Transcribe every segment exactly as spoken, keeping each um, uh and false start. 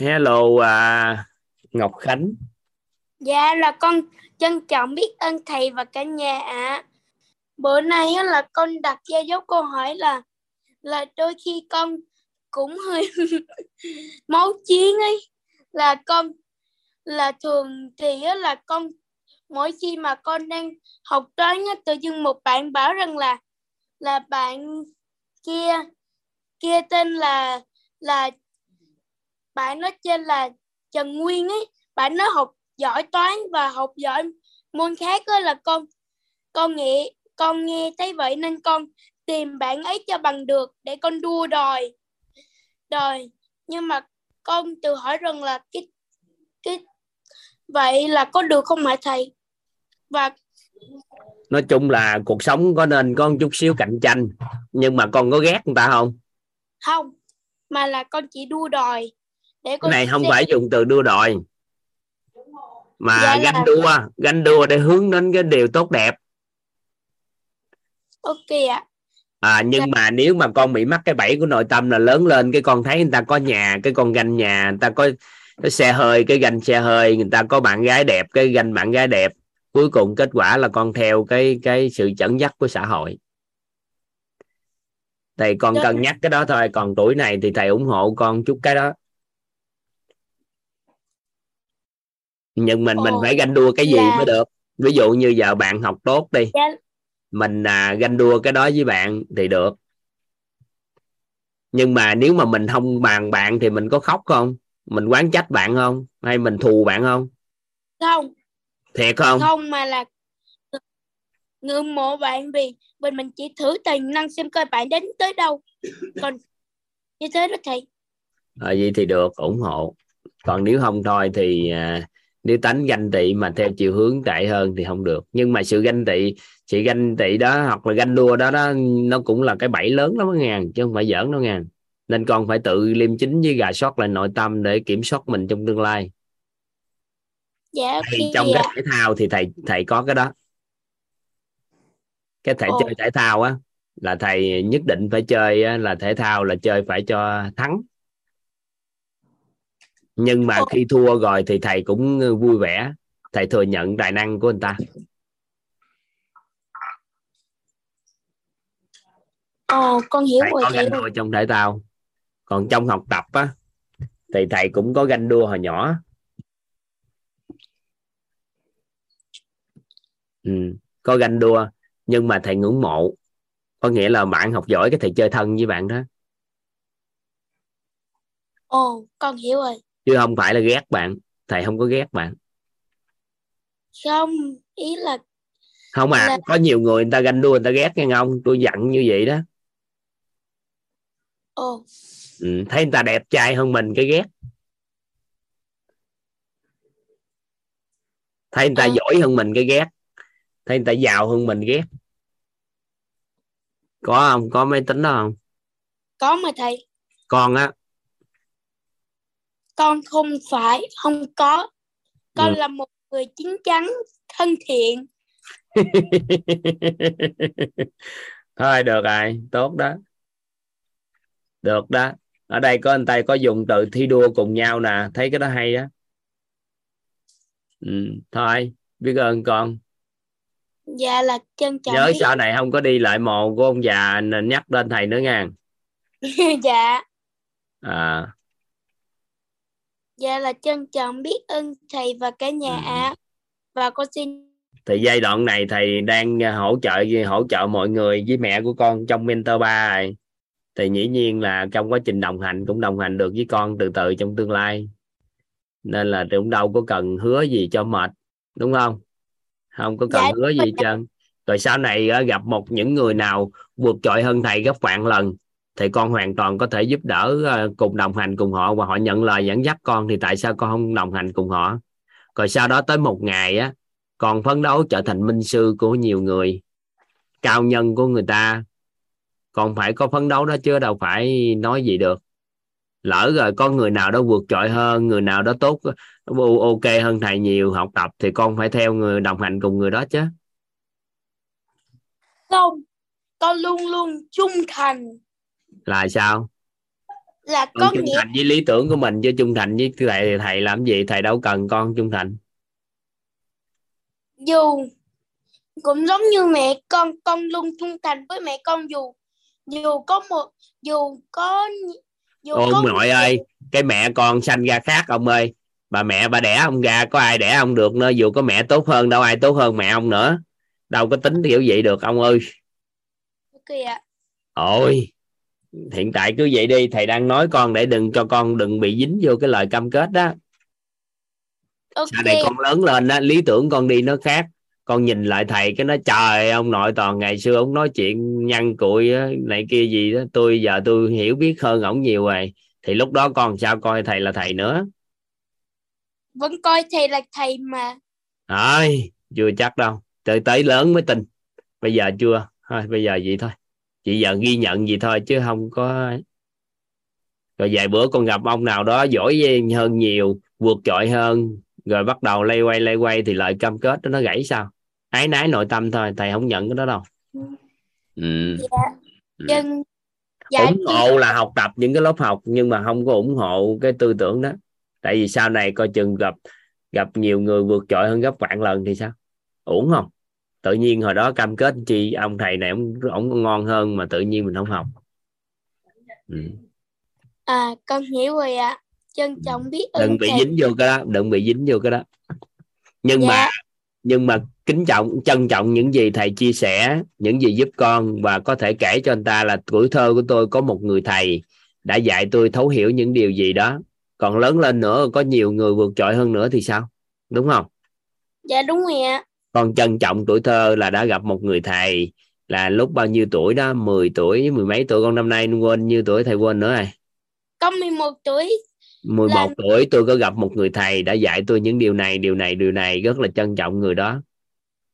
Hello à, Ngọc Khánh. Dạ là con trân trọng biết ơn thầy và cả nhà ạ. À. Bữa nay là con đặt ra dấu câu hỏi là là đôi khi con cũng hơi máu chiến ấy, là con là thường thì là con mỗi khi mà con đang học toán tự dưng một bạn bảo rằng là là bạn kia kia tên là là bạn nói trên là Trần Nguyên ấy, bạn nó học giỏi toán và học giỏi môn khác ấy, là con con nghĩ con nghe thấy vậy nên con tìm bạn ấy cho bằng được để con đua đòi đòi nhưng mà con tự hỏi rằng là cái cái vậy là có được không hả thầy? Và nói chung là cuộc sống có nên có một chút xíu cạnh tranh, nhưng mà con có ghét người ta không? Không, mà là con chỉ đua đòi để con này không sẽ... phải dùng từ đua đòi mà dạ ganh là... đua ganh đua để hướng đến cái điều tốt đẹp. Ok ạ. À, nhưng dạ. mà nếu mà con bị mắc cái bẫy của nội tâm là lớn lên cái con thấy người ta có nhà cái con ganh nhà, người ta có cái xe hơi cái ganh xe hơi, người ta có bạn gái đẹp cái ganh bạn gái đẹp, cuối cùng kết quả là con theo cái cái sự dẫn dắt của xã hội. Thầy con dạ. cân nhắc cái đó thôi, còn tuổi này thì thầy ủng hộ con chút cái đó, nhưng mình Ồ, mình phải ganh đua cái gì dạ. mới được. Ví dụ như giờ bạn học tốt đi dạ. mình à, ganh đua cái đó với bạn thì được, nhưng mà nếu mà mình không bằng bạn thì mình có khóc không, mình oán trách bạn không, hay mình thù bạn không? Không. Thiệt không? Không, mà là ngưỡng mộ bạn vì mình mình chỉ thử tiềm năng xem coi bạn đến tới đâu, còn như thế đó thầy. À, vậy thì được, ủng hộ. Còn nếu không thôi thì à, nếu tánh ganh tị mà theo chiều hướng tệ hơn thì không được. Nhưng mà sự ganh tị sự ganh tị đó hoặc là ganh đua đó đó nó cũng là cái bẫy lớn lắm ngàn, chứ không phải giỡn đâu ngàn. Nên con phải tự liêm chính với gà sót lại nội tâm để kiểm soát mình trong tương lai. Dạ, okay, trong dạ. cái thể thao thì thầy thầy có cái đó. Cái thầy Ồ. chơi thể thao á là thầy nhất định phải chơi á, là thể thao là chơi phải cho thắng. Nhưng mà Ồ. khi thua rồi thì thầy cũng vui vẻ, thầy thừa nhận tài năng của người ta. Ồ, con hiểu thầy rồi. Có ganh đua trong thể thao. Còn trong học tập á thì thầy cũng có ganh đua hồi nhỏ. Ừ, có ganh đua nhưng mà thầy ngưỡng mộ, có nghĩa là bạn học giỏi cái thầy chơi thân với bạn đó. Ồ, con hiểu rồi. Chứ không phải là ghét bạn, thầy không có ghét bạn. Không, ý là không à, là... có nhiều người người ta ganh đua người ta ghét nghe không? Tôi giận như vậy đó. Ồ. Ừ, thấy người ta đẹp trai hơn mình cái ghét. Thấy người ta à. giỏi hơn mình cái ghét. Thấy người ta giàu hơn mình ghét. Có không? Có máy tính đó không? Có mà thầy. Con á. Con không phải, không có. Con ừ. là một người chín chắn, thân thiện. Thôi được rồi, tốt đó. Được đó. Ở đây có anh Tây có dùng từ thi đua cùng nhau nè, thấy cái đó hay đó. Ừ, thôi, biết ơn con. Dạ là trân trọng. Nhớ biết. Sau này không có đi lại mồ của ông già nên nhắc lên thầy nữa nha. Dạ. À. Dạ là trân trọng biết ơn thầy và cả nhà ạ. Ừ. Và con xin thì giai đoạn này thầy đang hỗ trợ hỗ trợ mọi người với mẹ của con trong Mentor ba rồi. Thì dĩ nhiên là trong quá trình đồng hành cũng đồng hành được với con từ từ trong tương lai. Nên là cũng đâu có cần hứa gì cho mệt, đúng không? Không có cần dạ, hứa gì hết trơn. Rồi sau này gặp một những người nào vượt trội hơn thầy gấp vạn lần thì con hoàn toàn có thể giúp đỡ, cùng đồng hành cùng họ và họ nhận lời dẫn dắt con, thì tại sao con không đồng hành cùng họ? Rồi sau đó tới một ngày á con phấn đấu trở thành minh sư của nhiều người, cao nhân của người ta, con phải có phấn đấu đó chứ đâu phải nói gì được. Lỡ rồi có người nào đó vượt trội hơn, người nào đó tốt ok hơn thầy nhiều học tập thì con phải theo người đồng hành cùng người đó chứ. Không, con luôn luôn trung thành. Là sao? là con trung nghĩa... thành với lý tưởng của mình, chứ trung thành với thầy thầy làm gì, thầy đâu cần con trung thành. Dù cũng giống như mẹ con, con luôn trung thành với mẹ con dù dù có một dù có dù ôi có nội một... ơi, cái mẹ con sanh ra khác ông ơi, bà mẹ bà đẻ ông ra, có ai đẻ ông được nữa, dù có mẹ tốt hơn đâu ai tốt hơn mẹ ông nữa, đâu có tính kiểu vậy được ông ơi. Okay ạ. Ôi hiện tại cứ vậy đi, thầy đang nói con để đừng cho con đừng bị dính vô cái lời cam kết đó. Okay. Sau này con lớn lên á, lý tưởng con đi nó khác, con nhìn lại thầy cái nó trời, ông nội toàn ngày xưa ông nói chuyện nhăn cụi này kia gì đó, tôi giờ tôi hiểu biết hơn ổng nhiều rồi, thì lúc đó con sao coi thầy là thầy nữa, vẫn coi thầy là thầy mà. Thôi chưa chắc đâu, tới tới lớn mới tin, bây giờ chưa, thôi bây giờ vậy thôi, chị giờ ghi nhận gì thôi chứ không có. Rồi vài bữa con gặp ông nào đó giỏi hơn nhiều, vượt trội hơn, rồi bắt đầu lay quay lay quay thì lời cam kết đó nó gãy sao, ái nái nội tâm thôi, thầy không nhận cái đó đâu. Ừ. Dạ. Ừ. Dạ. Ủng hộ là học tập những cái lớp học, nhưng mà không có ủng hộ cái tư tưởng đó, tại vì sau này coi chừng gặp gặp nhiều người vượt trội hơn gấp vạn lần thì sao, uổng không? Tự nhiên hồi đó cam kết chi ông thầy này ông, ông ngon hơn mà tự nhiên mình không học. Ừ. À con hiểu rồi ạ. À. Trân trọng biết ơn, đừng bị thầy dính vô cái đó, đừng bị dính vô cái đó. Nhưng dạ. mà nhưng mà kính trọng, trân trọng những gì thầy chia sẻ, những gì giúp con, và có thể kể cho anh ta là tuổi thơ của tôi có một người thầy đã dạy tôi thấu hiểu những điều gì đó. Còn lớn lên nữa có nhiều người vượt trội hơn nữa thì sao? Đúng không? Dạ đúng rồi ạ. Con trân trọng tuổi thơ là đã gặp một người thầy, là lúc bao nhiêu tuổi đó, mười tuổi, mười mấy tuổi, con năm nay quên nhiêu tuổi thầy quên nữa rồi. Con mười một tuổi. mười một là... tuổi tôi có gặp một người thầy đã dạy tôi những điều này, điều này, điều này, rất là trân trọng người đó.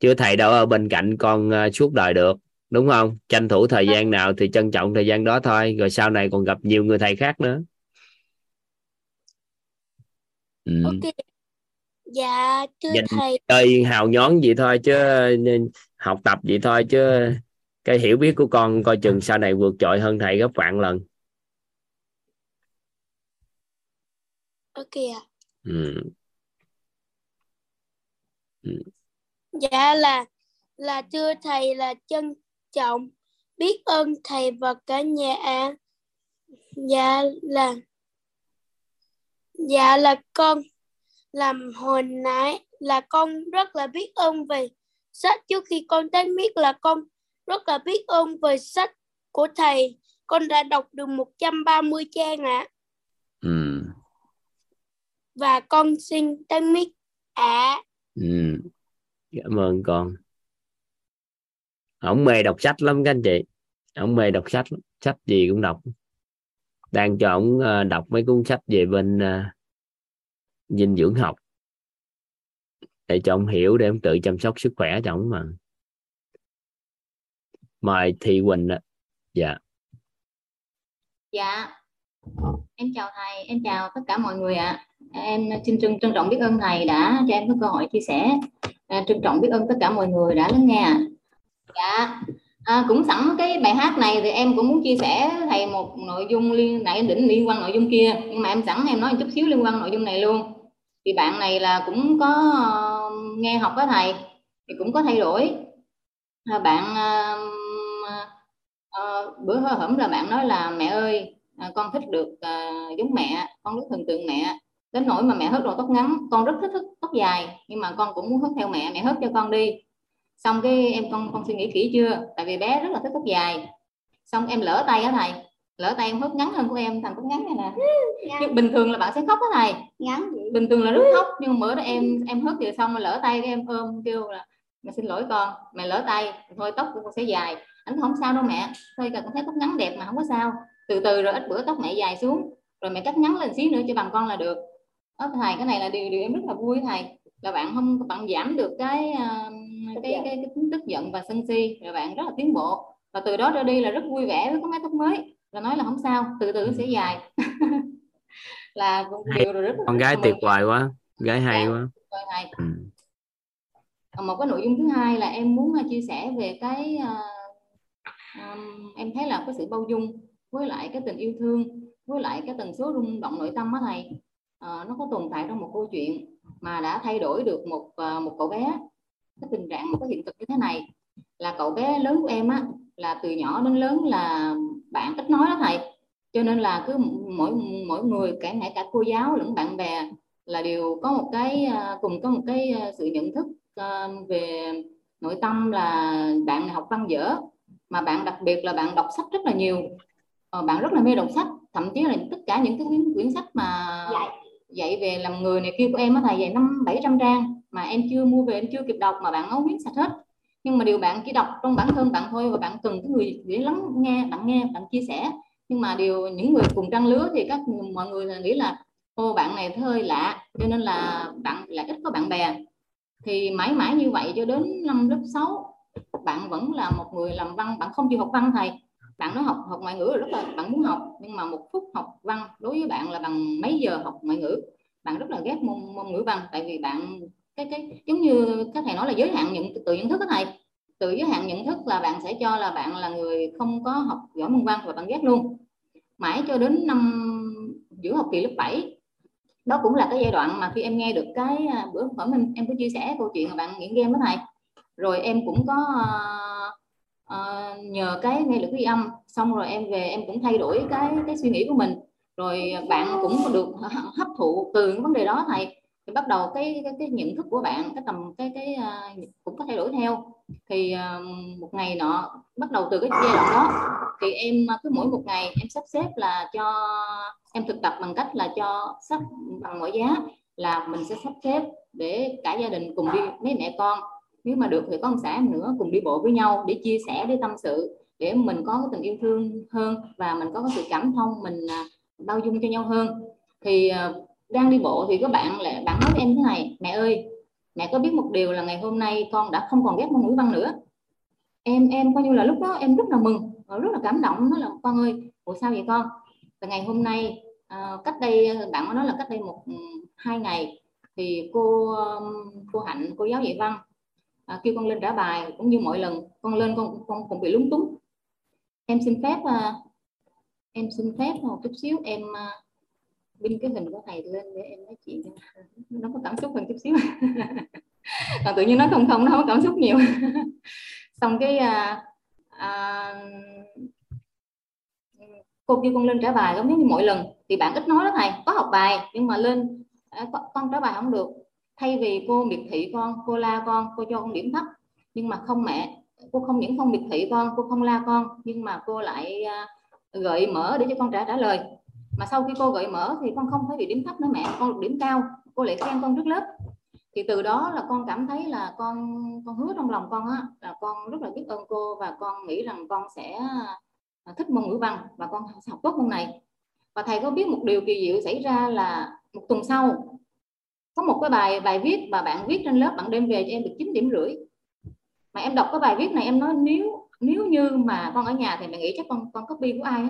Chứ thầy đâu ở bên cạnh con suốt đời được, đúng không? Tranh thủ thời gian nào thì trân trọng thời gian đó thôi, rồi sau này còn gặp nhiều người thầy khác nữa. Ừ. Okay. Dạ thưa thầy, chơi hào nhón vậy thôi chứ học tập vậy thôi chứ cái hiểu biết của con coi chừng sau này vượt trội hơn thầy gấp vạn lần. Ok ạ. Ừ. Ừ. Dạ là là thưa thầy là trân trọng biết ơn thầy và cả nhà ạ. Dạ là dạ là con làm hồi nãy là con rất là biết ơn về sách, trước khi con đến biết là con rất là biết ơn về sách của thầy, con đã đọc được một trăm ba mươi trang ạ. Ừ. Và con xin đến biết ạ. Ừ. Cảm ơn con. Ổng mê đọc sách lắm các anh chị, ổng mê đọc sách, sách gì cũng đọc, đang cho ổng đọc mấy cuốn sách về bên dinh dưỡng học để cho ông hiểu, để ông tự chăm sóc sức khỏe cho ông mà. Mời Thị Quỳnh ạ. Dạ. Dạ. Em chào thầy, em chào tất cả mọi người ạ. À. Em xin trân trọng biết ơn thầy đã cho em có cơ hội chia sẻ. À, trân trọng biết ơn tất cả mọi người đã lắng nghe. Dạ. À, cũng sẵn cái bài hát này thì em cũng muốn chia sẻ thầy một nội dung liên nãy đỉnh liên quan nội dung kia, nhưng mà em sẵn em nói một chút xíu liên quan nội dung này luôn. Thì bạn này là cũng có uh, nghe học với thầy thì cũng có thay đổi. À, bạn uh, uh, bữa hổm là bạn nói là mẹ ơi, uh, con thích được uh, giống mẹ, con rất thần tượng mẹ, đến nỗi mà mẹ hớt đầu tóc ngắn, con rất thích thích tóc dài, nhưng mà con cũng muốn hớt theo mẹ, mẹ hớt cho con đi. Xong cái em con con suy nghĩ kỹ chưa, tại vì bé rất là thích tóc dài, xong em lỡ tay á thầy, lỡ tay em hớt ngắn hơn của em thành tóc ngắn này nè. Nhưng bình thường là bạn sẽ khóc á thầy, ngắn bình thường là rất khóc, nhưng bữa đó em em hớt vừa xong lỡ tay cái em ôm kêu là mẹ xin lỗi con, mẹ lỡ tay thôi, tóc của con sẽ dài. Anh không sao đâu mẹ, thôi con thấy tóc ngắn đẹp mà không có sao, từ từ rồi ít bữa tóc mẹ dài xuống rồi mẹ cắt ngắn lên xíu nữa cho bằng con là được đó thầy. Cái này là điều điều em rất là vui thầy, là bạn không bạn giảm được cái uh, Cái, cái, cái tính tức giận và sân si, rồi bạn rất là tiến bộ, và từ đó ra đi là rất vui vẻ với cái mái tóc mới, là nói là không sao, từ từ sẽ dài. Là điều rồi rất con gái tuyệt vời quá, gái hay quá. Ừ. Một cái nội dung thứ hai là em muốn chia sẻ về cái uh, um, em thấy là cái sự bao dung với lại cái tình yêu thương, với lại cái tần số rung động nội tâm á thầy, à, nó có tồn tại trong một câu chuyện mà đã thay đổi được một một cậu bé. Cái tình trạng, một cái hiện thực như thế này là cậu bé lớn của em á, là từ nhỏ đến lớn là bạn ít nói đó thầy, cho nên là cứ mỗi mỗi người, cả ngay cả cô giáo lẫn bạn bè, là đều có một cái cùng có một cái sự nhận thức về nội tâm là bạn học văn dở, mà bạn đặc biệt là bạn đọc sách rất là nhiều, bạn rất là mê đọc sách, thậm chí là tất cả những cái quyển, quyển sách mà dạy. dạy về làm người này kia của em á thầy, dạy năm bảy trăm trang mà em chưa mua về, em chưa kịp đọc mà bạn ngấu nghiến sạch hết. Nhưng mà điều bạn chỉ đọc trong bản thân bạn thôi, và bạn cần cái người để lắng nghe, bạn nghe, bạn chia sẻ. Nhưng mà điều những người cùng trang lứa thì các mọi người nghĩ là ô, bạn này hơi lạ, cho nên là bạn lại ít có bạn bè. Thì mãi mãi như vậy cho đến năm lớp sáu, bạn vẫn là một người làm văn, bạn không chịu học văn thầy. Bạn nói học học ngoại ngữ rất là bạn muốn học, nhưng mà một phút học văn đối với bạn là bằng mấy giờ học ngoại ngữ. Bạn rất là ghét môn môn ngữ văn, tại vì bạn cái cái giống như các thầy nói là giới hạn nhận tự nhận thức đó thầy. Tự giới hạn nhận thức là bạn sẽ cho là bạn là người không có học giỏi môn văn và bạn ghét luôn. Mãi cho đến năm giữa học kỳ lớp bảy, đó cũng là cái giai đoạn mà khi em nghe được cái bữa hỏi mình, em có chia sẻ câu chuyện mà bạn nghiện game đó thầy. Rồi em cũng có uh, nhờ cái nghe được cái âm, xong rồi em về em cũng thay đổi cái cái suy nghĩ của mình. Rồi bạn cũng được hấp thụ từ cái vấn đề đó thầy. Thì bắt đầu cái, cái cái nhận thức của bạn, cái tầm cái cái uh, cũng có thay đổi theo. Thì uh, một ngày nọ, bắt đầu từ cái giai đoạn đó thì em cứ mỗi một ngày em sắp xếp là cho em thực tập bằng cách là cho sắp bằng mọi giá là mình sẽ sắp xếp để cả gia đình cùng đi, mấy mẹ con nếu mà được thì có ông xã em nữa cùng đi bộ với nhau để chia sẻ, để tâm sự, để mình có cái tình yêu thương hơn và mình có cái sự cảm thông, mình bao dung cho nhau hơn. Thì uh, đang đi bộ thì các bạn lại bạn nói với em thế này: mẹ ơi, mẹ có biết một điều là ngày hôm nay con đã không còn ghét môn ngữ văn nữa. Em em coi như là lúc đó em rất là mừng và rất là cảm động, nói là con ơi, ủa sao vậy con? Và ngày hôm nay à, cách đây bạn có nói là cách đây một hai ngày thì cô cô Hạnh, cô giáo dạy văn à, kêu con lên trả bài, cũng như mọi lần con lên con con cũng bị lúng túng. Em xin phép à, em xin phép một chút xíu em à, binh cái hình của thầy lên để em nói chuyện nó có cảm xúc hơn chút xíu. Còn tự nhiên nó không không nó không có cảm xúc nhiều. Xong cái à, à, cô kêu con lên trả bài giống như mỗi lần thì bạn ít nói đó thầy, có học bài nhưng mà lên à, con trả bài không được, thay vì cô miệt thị con, cô la con, cô cho con điểm thấp, nhưng mà không mẹ, cô không những không miệt thị con, cô không la con, nhưng mà cô lại à, gợi mở để cho con trả trả lời. Mà sau khi cô gợi mở thì con không phải bị điểm thấp nữa mẹ, con được điểm cao, cô lại khen con trước lớp. Thì từ đó là con cảm thấy là con con hứa trong lòng con á, là con rất là biết ơn cô và con nghĩ rằng con sẽ thích môn ngữ văn và con sẽ học tốt môn này. Và thầy có biết một điều kỳ diệu xảy ra là một tuần sau có một cái bài bài viết mà bạn viết trên lớp, bạn đem về cho em được chín điểm rưỡi. Mà em đọc cái bài viết này em nói nếu nếu như mà con ở nhà thì mẹ nghĩ chắc con con copy của ai á.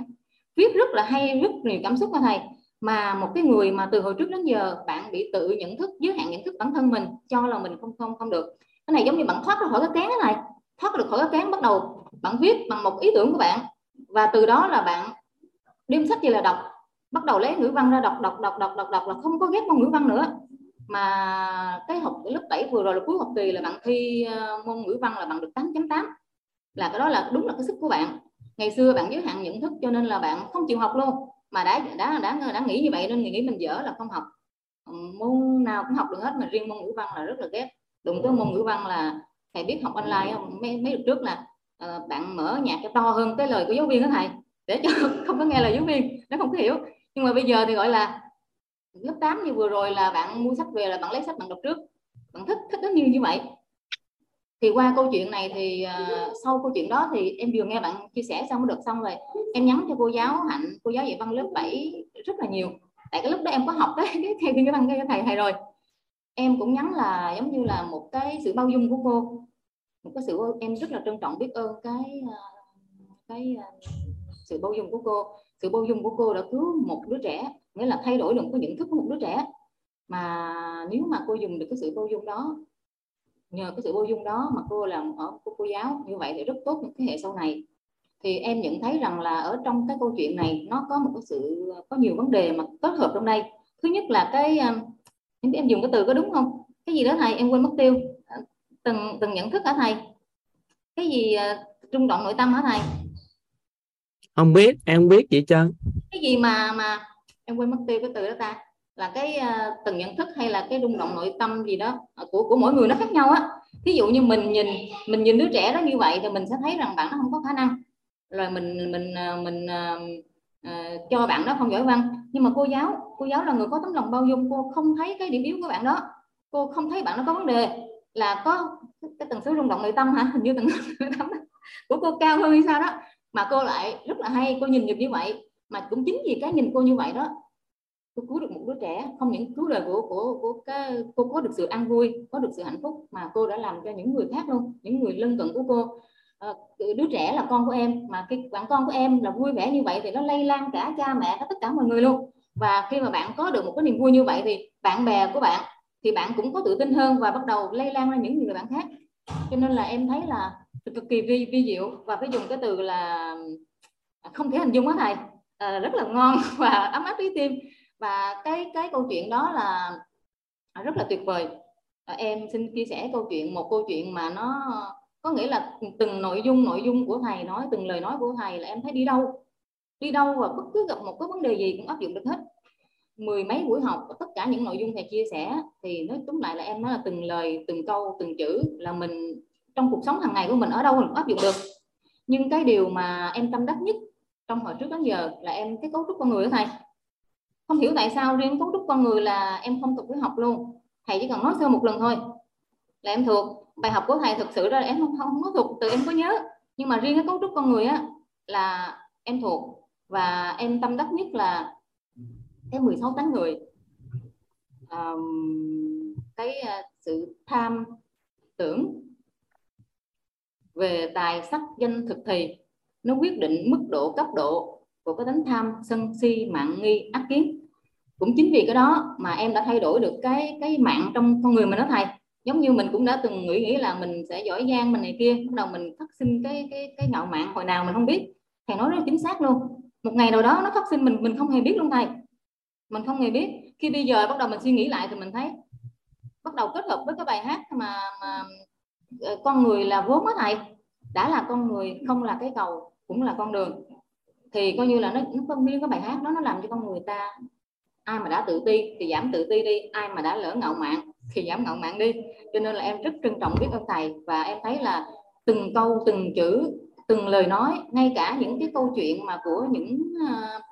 Viết rất là hay, rất nhiều cảm xúc mà thầy. Mà một cái người mà từ hồi trước đến giờ bạn bị tự nhận thức, giới hạn nhận thức bản thân mình, cho là mình không không không được. Cái này giống như bạn thoát ra khỏi cái cán thế này, thoát được khỏi cái cán, bắt đầu bạn viết bằng một ý tưởng của bạn. Và từ đó là bạn đem sách gì là đọc, bắt đầu lấy ngữ văn ra đọc, đọc, đọc, đọc, đọc, đọc là không có ghét môn ngữ văn nữa. Mà cái học lớp bảy vừa rồi là cuối học kỳ là bạn thi môn ngữ văn là bạn được tám chấm tám. Là cái đó là đúng là cái sức của bạn. Ngày xưa bạn giới hạn nhận thức cho nên là bạn không chịu học luôn, mà đã đã đã đã nghĩ như vậy nên nghĩ mình dở là không học, môn nào cũng học được hết, mà riêng môn ngữ văn là rất là ghét. Đụng tới môn ngữ văn là thầy biết học online không, mấy mấy được trước là uh, bạn mở nhạc cho to hơn cái lời của giáo viên đó thầy, để cho không có nghe lời giáo viên, nó không có hiểu. Nhưng mà bây giờ thì gọi là lớp tám như vừa rồi là bạn mua sách về là bạn lấy sách bạn đọc trước, bạn thích thích đến như như vậy. Thì qua câu chuyện này thì uh, sau câu chuyện đó thì em vừa nghe bạn chia sẻ xong mới được, xong rồi em nhắn cho cô giáo Hạnh, cô giáo dạy văn lớp bảy rất là nhiều. Tại cái lúc đó em có học đấy, theo cái văn cái thầy thầy rồi. Em cũng nhắn là giống như là một cái sự bao dung của cô. Một cái sự em rất là trân trọng biết ơn cái cái sự bao dung của cô. Sự bao dung của cô đã cứu một đứa trẻ, nghĩa là thay đổi được cái nhận thức của một đứa trẻ. Mà nếu mà cô dùng được cái sự bao dung đó, nhờ cái sự bao dung đó mà cô làm ở của cô giáo như vậy thì rất tốt những thế hệ sau này. thì em nhận thấy rằng là ở trong cái câu chuyện này nó có một cái sự có nhiều vấn đề mà kết hợp trong đây. Thứ nhất là cái em, em dùng cái từ có đúng không? Cái gì đó thầy em quên mất tiêu. Từng từng nhận thức hả thầy? Cái gì rung động nội tâm hả thầy? Không biết, em không biết vậy trơn. Cái gì mà mà em quên mất tiêu cái từ đó ta? Là cái uh, từng nhận thức hay là cái rung động nội tâm gì đó của của mỗi người nó khác nhau á. Ví dụ như mình nhìn mình nhìn đứa trẻ đó như vậy thì mình sẽ thấy rằng bạn nó không có khả năng, rồi mình mình mình uh, uh, cho bạn đó không giỏi văn, nhưng mà cô giáo cô giáo là người có tấm lòng bao dung, cô không thấy cái điểm yếu của bạn đó, cô không thấy bạn nó có vấn đề, là có cái tần số rung động nội tâm hả, hình như tần số của cô cao hơn hay sao đó mà cô lại rất là hay, cô nhìn được như vậy. Mà cũng chính vì cái nhìn cô như vậy đó, cô cứu được một đứa trẻ, không những cứu đời của của của cái, cô có được sự an vui, có được sự hạnh phúc, mà cô đã làm cho những người khác luôn, những người lân cận của cô. À, đứa trẻ là con của em, mà cái bạn con của em là vui vẻ như vậy thì nó lây lan cả cha mẹ, cả tất cả mọi người luôn. Và khi mà bạn có được một cái niềm vui như vậy thì bạn bè của bạn thì bạn cũng có tự tin hơn và bắt đầu lây lan ra những người bạn khác. Cho nên là em thấy là cực kỳ vi, vi diệu, và phải dùng cái từ là không thể hình dung á thầy. À, rất là ngon và ấm áp trái tim, và cái cái câu chuyện đó là rất là tuyệt vời. À, em xin chia sẻ câu chuyện một câu chuyện mà nó có nghĩa là từng nội dung nội dung của thầy nói, từng lời nói của thầy là em thấy đi đâu đi đâu và bất cứ gặp một cái vấn đề gì cũng áp dụng được hết. Mười mấy buổi học tất cả những nội dung thầy chia sẻ thì nói tóm lại là em nói là từng lời từng câu từng chữ là mình trong cuộc sống hàng ngày của mình ở đâu mình cũng áp dụng được. Nhưng cái điều mà em tâm đắc nhất trong hồi trước đến giờ là em cái cấu trúc con người đó thầy. Không hiểu tại sao riêng cấu trúc con người là em không thuộc buổi học luôn. Thầy chỉ cần nói sơ một lần thôi là em thuộc. Bài học của thầy thực sự ra em không, không, không có thuộc, từ em có nhớ. Nhưng mà riêng cái cấu trúc con người á là em thuộc. Và em tâm đắc nhất là cái mười sáu tánh người. À, cái sự tham tưởng về tài sắc danh thực thì nó quyết định mức độ cấp độ của cái tánh tham sân si mạn nghi ác kiến. Cũng chính vì cái đó mà em đã thay đổi được cái cái mạng trong con người mình đó thầy. Giống như mình cũng đã từng nghĩ nghĩ là mình sẽ giỏi giang mình này kia, bắt đầu mình phát sinh cái cái cái ngạo mạn hồi nào mình không biết. Thầy nói rất chính xác luôn. Một ngày nào đó nó phát sinh mình mình không hề biết luôn thầy. Mình không hề biết. Khi bây giờ bắt đầu mình suy nghĩ lại thì mình thấy bắt đầu kết hợp với cái bài hát mà mà con người là vốn đó thầy. Đã là con người không là cái cầu cũng là con đường, thì coi như là nó không riêng cái bài hát đó nó làm cho con người ta, ai mà đã tự ti thì giảm tự ti đi, ai mà đã lỡ ngạo mạn thì giảm ngạo mạn đi. Cho nên là em rất trân trọng biết ơn thầy, và em thấy là từng câu từng chữ từng lời nói, ngay cả những cái câu chuyện mà của những uh,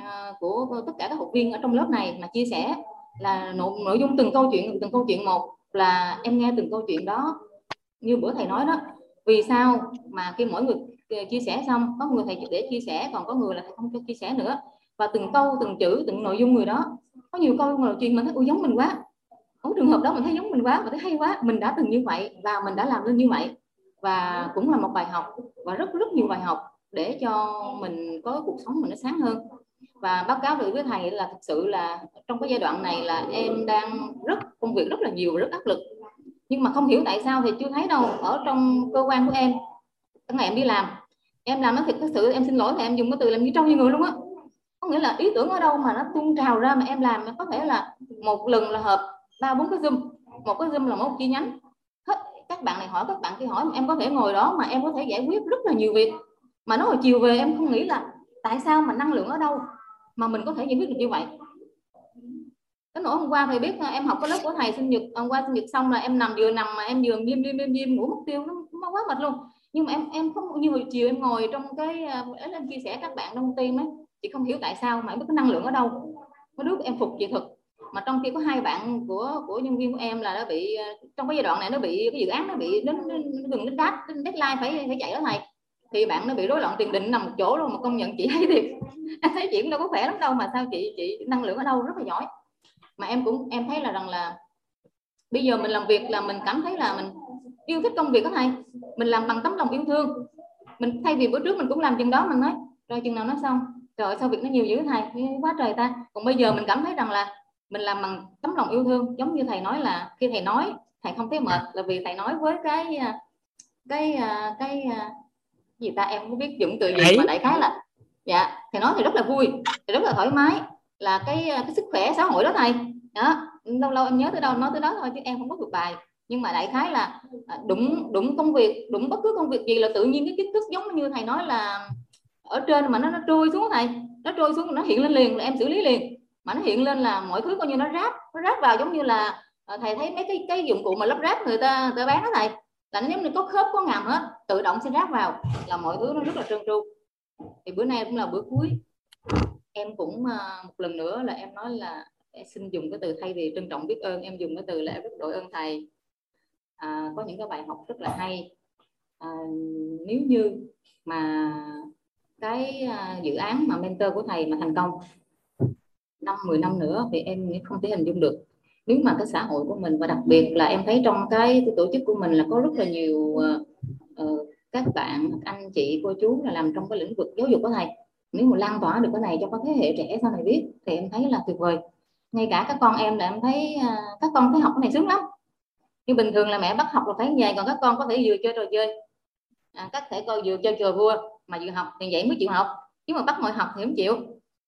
uh, của tất cả các học viên ở trong lớp này mà chia sẻ là nội, nội dung từng câu chuyện từng câu chuyện một, là em nghe từng câu chuyện đó như bữa thầy nói đó. Vì sao mà khi mỗi người chia sẻ xong, có người thầy để chia sẻ, còn có người là thầy không cho chia sẻ nữa. Và từng câu, từng chữ, từng nội dung người đó, có nhiều câu mà chuyện mình thấy ôi giống mình quá, có trường hợp đó mình thấy giống mình quá, mình thấy hay quá, mình đã từng như vậy và mình đã làm lên như vậy. Và cũng là một bài học, và rất rất nhiều bài học để cho mình có cuộc sống mình nó sáng hơn. Và báo cáo được với thầy là thực sự là trong cái giai đoạn này là em đang rất công việc rất là nhiều, rất áp lực. Nhưng mà không hiểu tại sao thì chưa thấy đâu. Ở trong cơ quan của em, cái ngày em đi làm, em làm nó thiệt thực sự, em xin lỗi thì em dùng cái từ làm như trong như người luôn á. Có nghĩa là ý tưởng ở đâu mà nó tuôn trào ra, mà em làm có thể là một lần là hợp ba bốn cái Zoom, một cái Zoom là một chi nhánh hết, các bạn này hỏi các bạn kia hỏi, em có thể ngồi đó mà em có thể giải quyết rất là nhiều việc. Mà nó hồi chiều về em không nghĩ là tại sao mà năng lượng ở đâu mà mình có thể giải quyết được như vậy. Cái nỗi hôm qua thầy biết em học cái lớp của thầy sinh nhật, hôm qua sinh nhật xong là em nằm vừa nằm mà em vừa niêm niêm niêm niêm ngủ mất tiêu, nó quá mệt luôn. Nhưng mà em em không, như hồi chiều em ngồi trong cái ấy em chia sẻ các bạn trong tim ấy, chị không hiểu tại sao mà em biết cái năng lượng ở đâu. Có đứa em phục chị thực, mà trong khi có hai bạn của của nhân viên của em là đã bị trong cái giai đoạn này nó bị cái dự án nó bị đến gần đến đát đến deadline phải phải chạy đó thầy, thì bạn nó bị rối loạn tiền đình nằm một chỗ luôn. Mà công nhận chị thấy thiệt, em thấy chị cũng đâu có khỏe lắm đâu mà sao chị chị năng lượng ở đâu rất là giỏi. Mà em cũng em thấy là rằng là bây giờ mình làm việc là mình cảm thấy là mình yêu thích công việc đó thầy, mình làm bằng tấm lòng yêu thương. Mình thay vì bữa trước mình cũng làm chừng đó, mình nói rồi chừng nào nó xong, trời ơi sao việc nó nhiều dữ thầy quá trời ta. Còn bây giờ mình cảm thấy rằng là mình làm bằng tấm lòng yêu thương, giống như thầy nói là khi thầy nói thầy không thấy mệt là vì thầy nói với cái cái cái, cái gì ta, em không biết dụng từ gì mà đại khái là dạ thì nói thì rất là vui, thì rất là thoải mái, là cái cái sức khỏe xã hội đó thầy đó. Lâu lâu em nhớ tới đâu nói tới đó thôi chứ em không có được bài, nhưng mà đại khái là đúng đúng công việc, đúng bất cứ công việc gì là tự nhiên cái kiến thức giống như thầy nói là ở trên mà nó nó trôi xuống thầy, nó trôi xuống nó hiện lên liền là em xử lý liền, mà nó hiện lên là mọi thứ coi như nó ráp nó ráp vào, giống như là thầy thấy mấy cái cái dụng cụ mà lắp ráp người ta người ta bán đó thầy, là nó giống như có khớp có ngầm hết, tự động sẽ ráp vào, là mọi thứ nó rất là trơn tru. Thì bữa nay cũng là bữa cuối, em cũng một lần nữa là em nói là em xin dùng cái từ thay vì trân trọng biết ơn, em dùng cái từ là em rất đội ơn thầy. À, có những cái bài học rất là hay. À, nếu như mà cái dự án mà mentor của thầy mà thành công năm mười năm nữa thì em không thể hình dung được. Nếu mà cái xã hội của mình, và đặc biệt là em thấy trong cái, cái tổ chức của mình là có rất là nhiều uh, các bạn, anh chị, cô chú là làm trong cái lĩnh vực giáo dục của thầy. Nếu mà lan tỏa được cái này cho các thế hệ trẻ sau này biết thì em thấy là tuyệt vời. Ngay cả các con em là em thấy uh, các con thấy học cái này sướng lắm. Nhưng bình thường là mẹ bắt học là phải về, còn các con có thể vừa chơi trò chơi, à, các thể coi vừa chơi cờ vua mà vừa học thì vậy mới chịu học, chứ mà bắt ngồi học thì không chịu.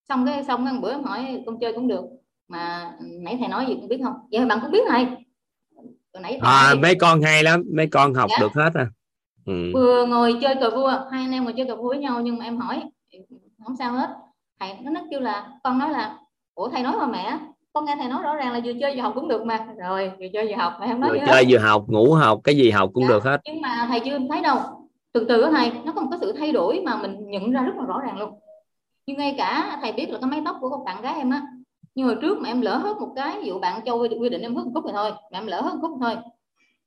Xong cái xong cái bữa hỏi con chơi cũng được, mà nãy thầy nói gì cũng biết không? Dạ bạn cũng biết thầy. Nãy thầy à, mấy con hay lắm, mấy con học dạ. được hết à. Ừ. Vừa ngồi chơi cờ vua, hai anh em ngồi chơi cờ vua với nhau, nhưng mà em hỏi không sao hết. Thầy nó kêu là con nói là ủa thầy nói mà mẹ, con nghe thầy nói rõ ràng là vừa chơi vừa học cũng được mà. Rồi vừa chơi vừa học mà em nói vừa chơi vừa học, ngủ học, cái gì học cũng dạ. được hết. Nhưng mà thầy chưa thấy đâu, từ từ đó thầy nó còn có sự thay đổi mà mình nhận ra rất là rõ ràng luôn. Nhưng ngay cả thầy biết là cái mái tóc của con bạn gái em á, nhưng hồi trước mà em lỡ hớt một cái, ví dụ bạn Châu quy định em hớt một khúc rồi thôi, mà em lỡ hớt một khúc thôi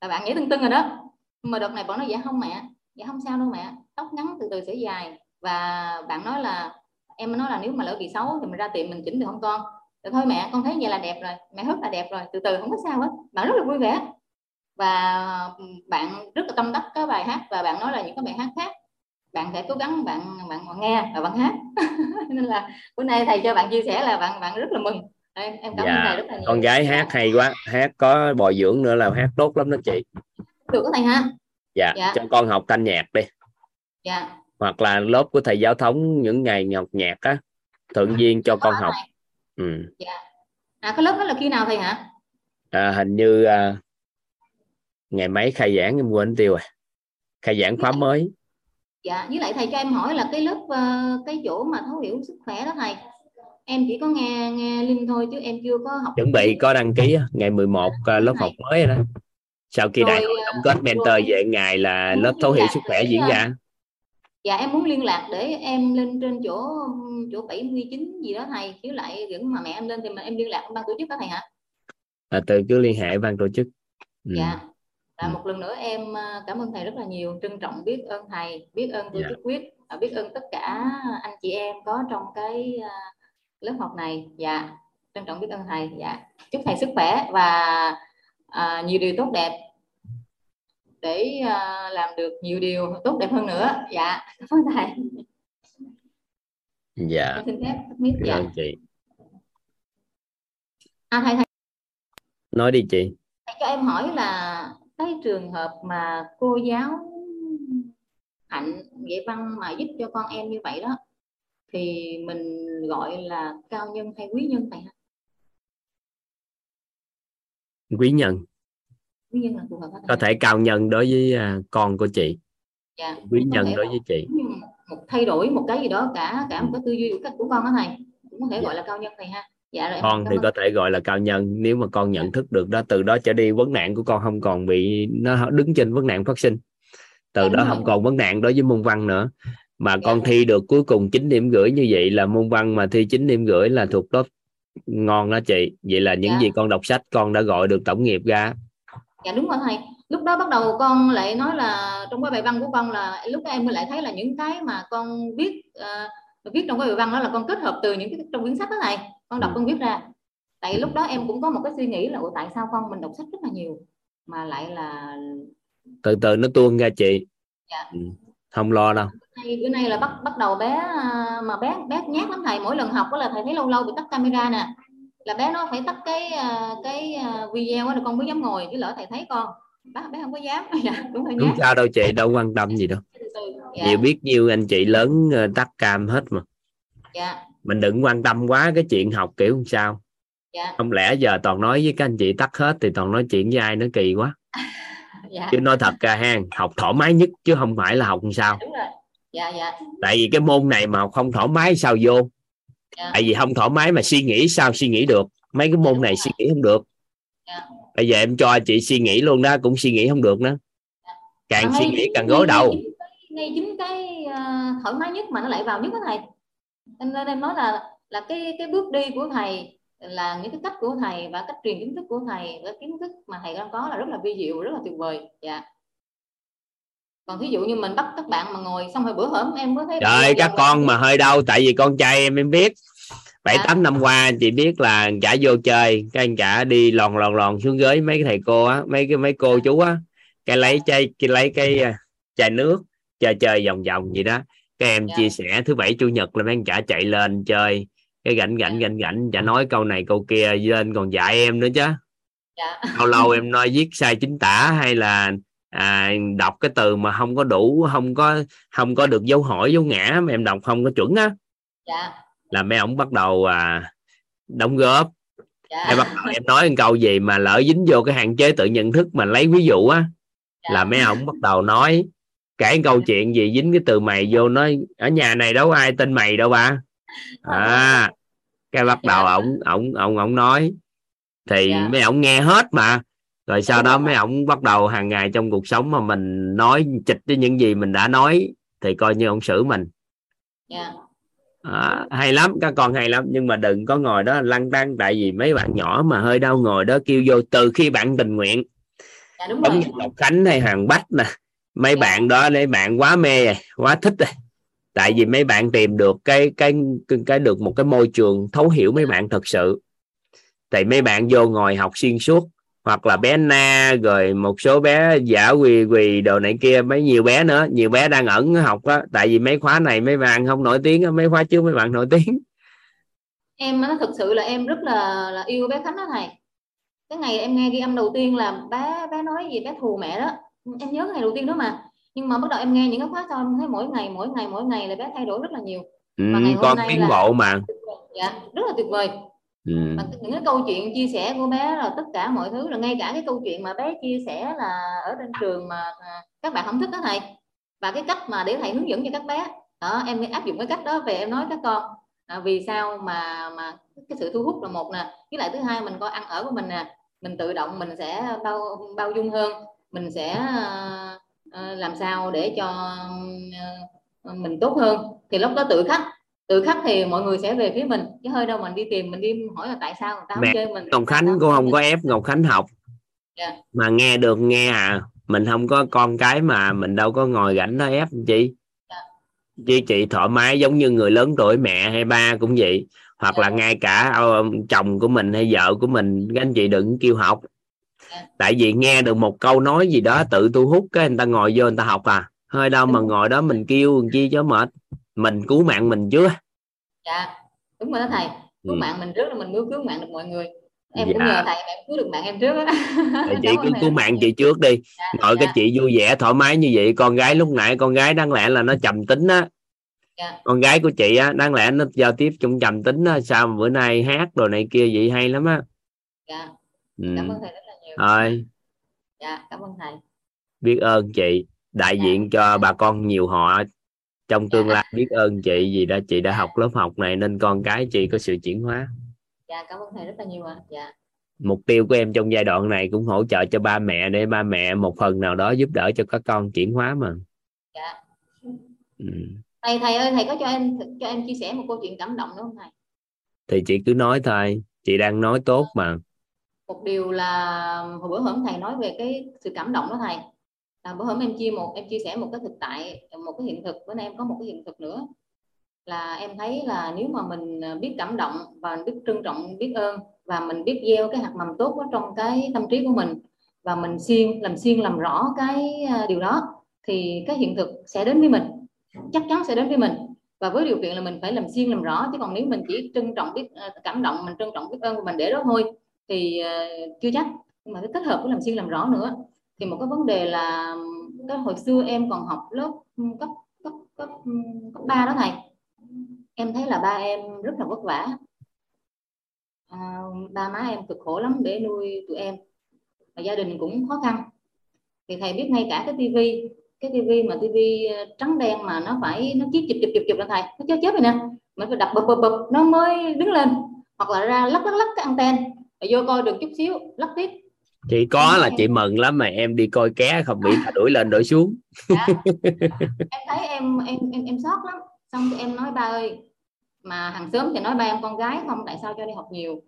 là bạn nghĩ tưng tưng rồi đó. Nhưng mà đợt này bọn nó dạ không mẹ, dạ không sao đâu mẹ, tóc ngắn từ từ sẽ dài. Và bạn nói là em nói là nếu mà lỡ bị xấu thì mình ra tiệm mình chỉnh được không con? Rồi thôi mẹ, con thấy vậy là đẹp rồi, mẹ hớt là đẹp rồi, từ từ không có sao hết. Bạn rất là vui vẻ và bạn rất là tâm đắc cái bài hát, và bạn nói là những cái bài hát khác bạn sẽ cố gắng bạn bạn nghe và bạn hát. Nên là bữa nay thầy cho bạn chia sẻ là bạn bạn rất là mừng. Em, em cảm ơn dạ. thầy rất là nhiều. Con gái hát hay quá, hát có bồi dưỡng nữa là hát tốt lắm đó chị. Được đó thầy ha. Dạ, dạ. Cho con học thanh nhạc đi. Dạ. Hoặc là lớp của thầy giáo thống những ngày học nhạc á, thượng viên cho đó con đó học. Thầy. Ừ. Dạ. À cái lớp đó là khi nào thầy hả? À, hình như à, ngày mấy khai giảng em quên tiêu rồi. Khai giảng khóa mới. Dạ, với lại thầy cho em hỏi là cái lớp uh, cái chỗ mà thấu hiểu sức khỏe đó thầy. Em chỉ có nghe nghe Linh thôi chứ em chưa có học. Chuẩn bị có đăng ký ngày mười một à, lớp thầy. Học mới đó. Sau khi rồi, đại hội tổng kết mentor rồi. Về ngày là lớp thấu hiểu sức khỏe diễn ra. Dạ em muốn liên lạc để em lên trên chỗ chỗ bảy mươi chín gì đó thầy, chứ lại những mà mẹ em lên thì mà em liên lạc với ban tổ chức đó thầy hả? À, từ cứ liên hệ ban tổ chức. Ừ. Dạ. Và một lần nữa em cảm ơn thầy rất là nhiều, trân trọng biết ơn thầy, biết ơn tổ chức vê i tê, biết ơn tất cả anh chị em có trong cái lớp học này. Dạ, trân trọng biết ơn thầy. Dạ, chúc thầy sức khỏe và à, nhiều điều tốt đẹp để à, làm được nhiều điều tốt đẹp hơn nữa. Dạ, cảm ơn thầy. Dạ. Xin phép biết dạ. chị. À, thầy, thầy. Nói đi chị. Thầy cho em hỏi là cái trường hợp mà cô giáo Hạnh dạy văn mà giúp cho con em như vậy đó thì mình gọi là cao nhân hay quý nhân thầy hả? Quý nhân. Quý nhân là phù hợp có thể cao nhân đối với con của chị. Dạ, quý nhân đối với chị. Một thay đổi một cái gì đó cả cả một cái tư duy của, của con đó thầy cũng có thể dạ. gọi là cao nhân thầy ha. Dạ, rồi, con thì có thể gọi là cao nhân nếu mà con nhận thức được đó, từ đó trở đi vấn nạn của con không còn bị nó đứng trên vấn nạn phát sinh, từ em đó rồi. Không còn vấn nạn đối với môn văn nữa mà dạ. con thi được cuối cùng chín điểm rưỡi như vậy là môn văn mà thi chín điểm rưỡi là thuộc lớp ngon đó chị. Vậy là những dạ. gì con đọc sách con đã gọi được tổng nghiệp ra. Dạ đúng rồi thầy. Lúc đó bắt đầu con lại nói là trong cái bài văn của con là lúc em lại thấy là những cái mà con biết uh, viết trong cái bài văn đó là con kết hợp từ những cái trong quyển sách đó này. Con đọc con viết ra. Tại lúc đó em cũng có một cái suy nghĩ là ủa tại sao con mình đọc sách rất là nhiều mà lại là từ từ nó tuôn ra chị. Dạ. Không lo đâu. Bữa nay là bắt bắt đầu bé mà bé bé nhát lắm thầy, mỗi lần học đó là thầy thấy lâu lâu bị tắt camera nè. Là bé nó phải tắt cái cái video đó, con mới dám ngồi, chứ lỡ thầy thấy con, bé không có dám. Dạ, đúng rồi. Đúng sao đâu chị, đâu quan tâm gì đâu. dạ. Nhiều biết nhiêu anh chị lớn tắt cam hết mà. Dạ. Mình đừng quan tâm quá cái chuyện học kiểu sao. Dạ. Không lẽ giờ toàn nói với các anh chị tắt hết thì toàn nói chuyện với ai nó kỳ quá. Dạ. Chứ nói thật ra ha, học thoải mái nhất chứ không phải là học sao. Đúng rồi. Dạ, dạ. Tại vì cái môn này mà học không thoải mái sao vô. Dạ. Tại vì không thoải mái mà suy nghĩ sao suy nghĩ được. Mấy cái môn Đúng này rồi. Suy nghĩ không được. Dạ. Bây giờ em cho chị suy nghĩ luôn đó, cũng suy nghĩ không được nữa. Càng à, suy nghĩ càng gối đầu. Ngay chính cái uh, thoải mái nhất mà nó lại vào nhất đó thầy. Em lên em nói là là cái cái bước đi của thầy, là những cái cách của thầy và cách truyền kiến thức của thầy, với kiến thức mà thầy đang có là rất là vi diệu, rất là tuyệt vời. Dạ. Còn ví dụ như mình bắt các bạn mà ngồi xong rồi bữa hổm em mới thấy. Trời, các con rồi. Mà hơi đau, tại vì con trai em em biết. Bảy tám năm qua chị biết là cả vô chơi, các anh cả đi lòn lòn lòn xuống ghế mấy cái thầy cô á, mấy cái mấy cô chú á, cái lấy chai cái lấy cái chai nước chơi chơi vòng vòng gì đó. Các em yeah. chia sẻ thứ bảy chủ nhật là mấy anh cả chạy lên chơi cái gảnh gảnh gảnh gảnh, chả nói câu này câu kia lên còn dạy em nữa chứ. Yeah. Lâu lâu em nói viết sai chính tả hay là à, đọc cái từ mà không có đủ, không có không có được dấu hỏi dấu ngã mà em đọc không có chuẩn á. Yeah. Là mấy ông bắt đầu à, đóng góp. Yeah. Em bắt đầu em nói một câu gì mà lỡ dính vô cái hạn chế tự nhận thức mà lấy ví dụ á, yeah. là mấy ông bắt đầu nói kể câu chuyện gì dính cái từ mày vô, nói ở nhà này đâu ai tên mày đâu ba. À, cái bắt đầu ổng ổng ổng ổng nói thì yeah. mấy ổng nghe hết mà. Rồi sau đó mấy ổng bắt đầu hàng ngày trong cuộc sống mà mình nói chịch với những gì mình đã nói thì coi như ổng xử mình. Yeah. À, hay lắm, các con hay lắm, nhưng mà đừng có ngồi đó lăn tăn, tại vì mấy bạn nhỏ mà hơi đau ngồi đó kêu vô từ khi bạn tình nguyện. Dạ, đúng rồi. Ngọc Khánh hay Hoàng Bách nè, mấy dạ. bạn đó mấy bạn quá mê rồi, quá thích rồi. Tại vì mấy bạn tìm được cái cái cái được một cái môi trường thấu hiểu mấy bạn thật sự. Thì mấy bạn vô ngồi học xuyên suốt, hoặc là bé Na rồi một số bé giả quỳ quỳ đồ này kia, mấy nhiều bé nữa, nhiều bé đang ẩn học á, tại vì mấy khóa này mấy bạn không nổi tiếng á, mấy khóa trước mấy bạn nổi tiếng. Em nó thực sự là em rất là, là yêu bé Khánh đó thầy. Cái ngày em nghe ghi âm đầu tiên là bé bé nói gì bé thù mẹ đó, em nhớ ngày đầu tiên đó mà. Nhưng mà bắt đầu em nghe những cái khóa sau em thấy mỗi ngày mỗi ngày mỗi ngày là bé thay đổi rất là nhiều. Ừ, và ngày con tiến bộ mà. Dạ, rất là tuyệt vời. Ừ. Những cái câu chuyện chia sẻ của bé là tất cả mọi thứ, là ngay cả cái câu chuyện mà bé chia sẻ là ở trên trường mà các bạn không thích đó thầy, và cái cách mà để thầy hướng dẫn cho các bé đó, em áp dụng cái cách đó về em nói các con à, vì sao mà mà cái sự thu hút là một nè, với lại thứ hai mình coi ăn ở của mình nè, mình tự động mình sẽ bao bao dung hơn, mình sẽ uh, uh, làm sao để cho uh, mình tốt hơn, thì lúc đó tự khắc tự khắc thì mọi người sẽ về phía mình, chứ hơi đâu mình đi tìm, mình đi hỏi là tại sao người ta không chơi mình. Ngọc Khánh cũng không có ép Ngọc Khánh học, yeah. mà nghe được nghe à, mình không có con cái mà mình đâu có ngồi rảnh nó ép chị, yeah. chứ chị thoải mái giống như người lớn tuổi, mẹ hay ba cũng vậy, hoặc yeah. là ngay cả chồng của mình hay vợ của mình, các anh chị đừng kêu học, yeah. tại vì nghe được một câu nói gì đó tự thu hút cái người ta ngồi vô người ta học à, hơi đâu mà ngồi đó mình kêu mình chi cho mệt. Mình cứu mạng mình chứ. Dạ, đúng rồi đó thầy. Cứu ừ. mạng mình trước là mình mới cứu mạng được mọi người. Em dạ. cũng nhờ thầy em cứu được mạng em trước đó. Chị cứ cứu mạng chị trước đi. Dạ, Nội dạ. cái chị vui vẻ thoải mái như vậy. Con gái lúc nãy con gái đáng lẽ là nó trầm tính á. Dạ. Con gái của chị á đáng lẽ nó giao tiếp trong trầm tính á, sao mà bữa nay hát đồ này kia vậy hay lắm á. Dạ. Ừ. Cảm ơn thầy rất là nhiều. Rồi. Dạ, cảm ơn thầy. Biết ơn chị đại dạ. diện cho bà con nhiều họ trong tương dạ. lai, biết ơn chị gì đó chị đã học lớp học này nên con cái chị có sự chuyển hóa. Dạ, cảm ơn thầy rất là nhiều ạ. Dạ. Mục tiêu của em trong giai đoạn này cũng hỗ trợ cho ba mẹ, để ba mẹ một phần nào đó giúp đỡ cho các con chuyển hóa mà. Dạ. Ừ. Thầy thầy ơi, thầy có cho em cho em chia sẻ một câu chuyện cảm động nữa không thầy? Thì chị cứ nói thôi, chị đang nói tốt mà. Một điều là hồi bữa hôm thầy nói về cái sự cảm động đó thầy. À, bữa hôm em chia một em chia sẻ một cái thực tại, một cái hiện thực, bữa nay em có một cái hiện thực nữa là em thấy là nếu mà mình biết cảm động và biết trân trọng, biết ơn, và mình biết gieo cái hạt mầm tốt đó trong cái tâm trí của mình, và mình siêng làm siêng làm rõ cái điều đó thì cái hiện thực sẽ đến với mình, chắc chắn sẽ đến với mình, và với điều kiện là mình phải làm siêng làm rõ. Chứ còn nếu mình chỉ trân trọng biết cảm động, mình trân trọng biết ơn của mình để đó thôi thì chưa chắc, nhưng mà cái kết hợp với làm siêng làm rõ nữa. Thì một cái vấn đề là cái hồi xưa em còn học lớp cấp cấp cấp cấp ba đó thầy. Em thấy là ba em rất là vất vả. À, ba má em cực khổ lắm để nuôi tụi em. Và gia đình cũng khó khăn. Thì thầy biết ngay cả cái tivi, cái tivi mà tivi trắng đen mà nó phải nó chiếc chụp chụp chụp chụp lên thầy, nó chết chết rồi nè. Mình phải đập bập bập bập nó mới đứng lên, hoặc là ra lắc lắc lắc cái anten rồi vô coi được chút xíu, lắc tiếp. Chị có em là em... chị mừng lắm mà em đi coi ké không bị đuổi lên đuổi xuống. Dạ. Em thấy em em em em sót lắm. Xong thì em nói ba ơi, mà hàng xóm thì nói ba em con gái không, tại sao cho đi học nhiều.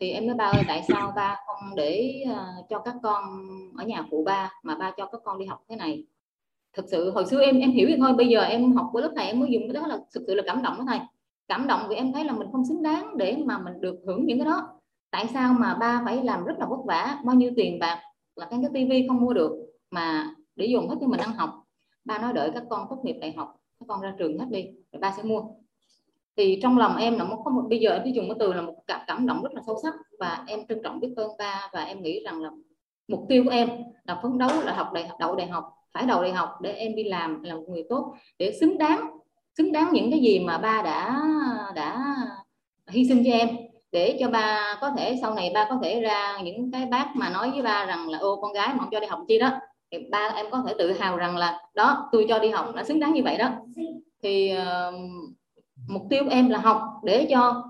Thì em nói ba ơi, tại sao ba không để uh, cho các con ở nhà phụ ba mà ba cho các con đi học thế này. Thực sự hồi xưa em em hiểu thì thôi, bây giờ em học với lớp này em mới dùng cái đó là thực sự là cảm động đó thầy. Cảm động vì em thấy là mình không xứng đáng để mà mình được hưởng những cái đó. Tại sao mà ba phải làm rất là vất vả, bao nhiêu tiền bạc là cái tivi không mua được mà để dùng hết cho mình ăn học. Ba nói đợi các con tốt nghiệp đại học, các con ra trường hết đi rồi ba sẽ mua. Thì trong lòng em là có một, bây giờ em dùng cái từ là một cảm, cảm động rất là sâu sắc, và em trân trọng biết ơn ba, và em nghĩ rằng là mục tiêu của em là phấn đấu là học đại học, đậu đại học, phải đậu đại học để em đi làm là một người tốt, để xứng đáng xứng đáng những cái gì mà ba đã đã hy sinh cho em, để cho ba có thể sau này ba có thể ra những cái bác mà nói với ba rằng là ô con gái mà không cho đi học chi đó, thì ba em có thể tự hào rằng là đó tôi cho đi học đã xứng đáng như vậy đó. Thì uh, mục tiêu của em là học để cho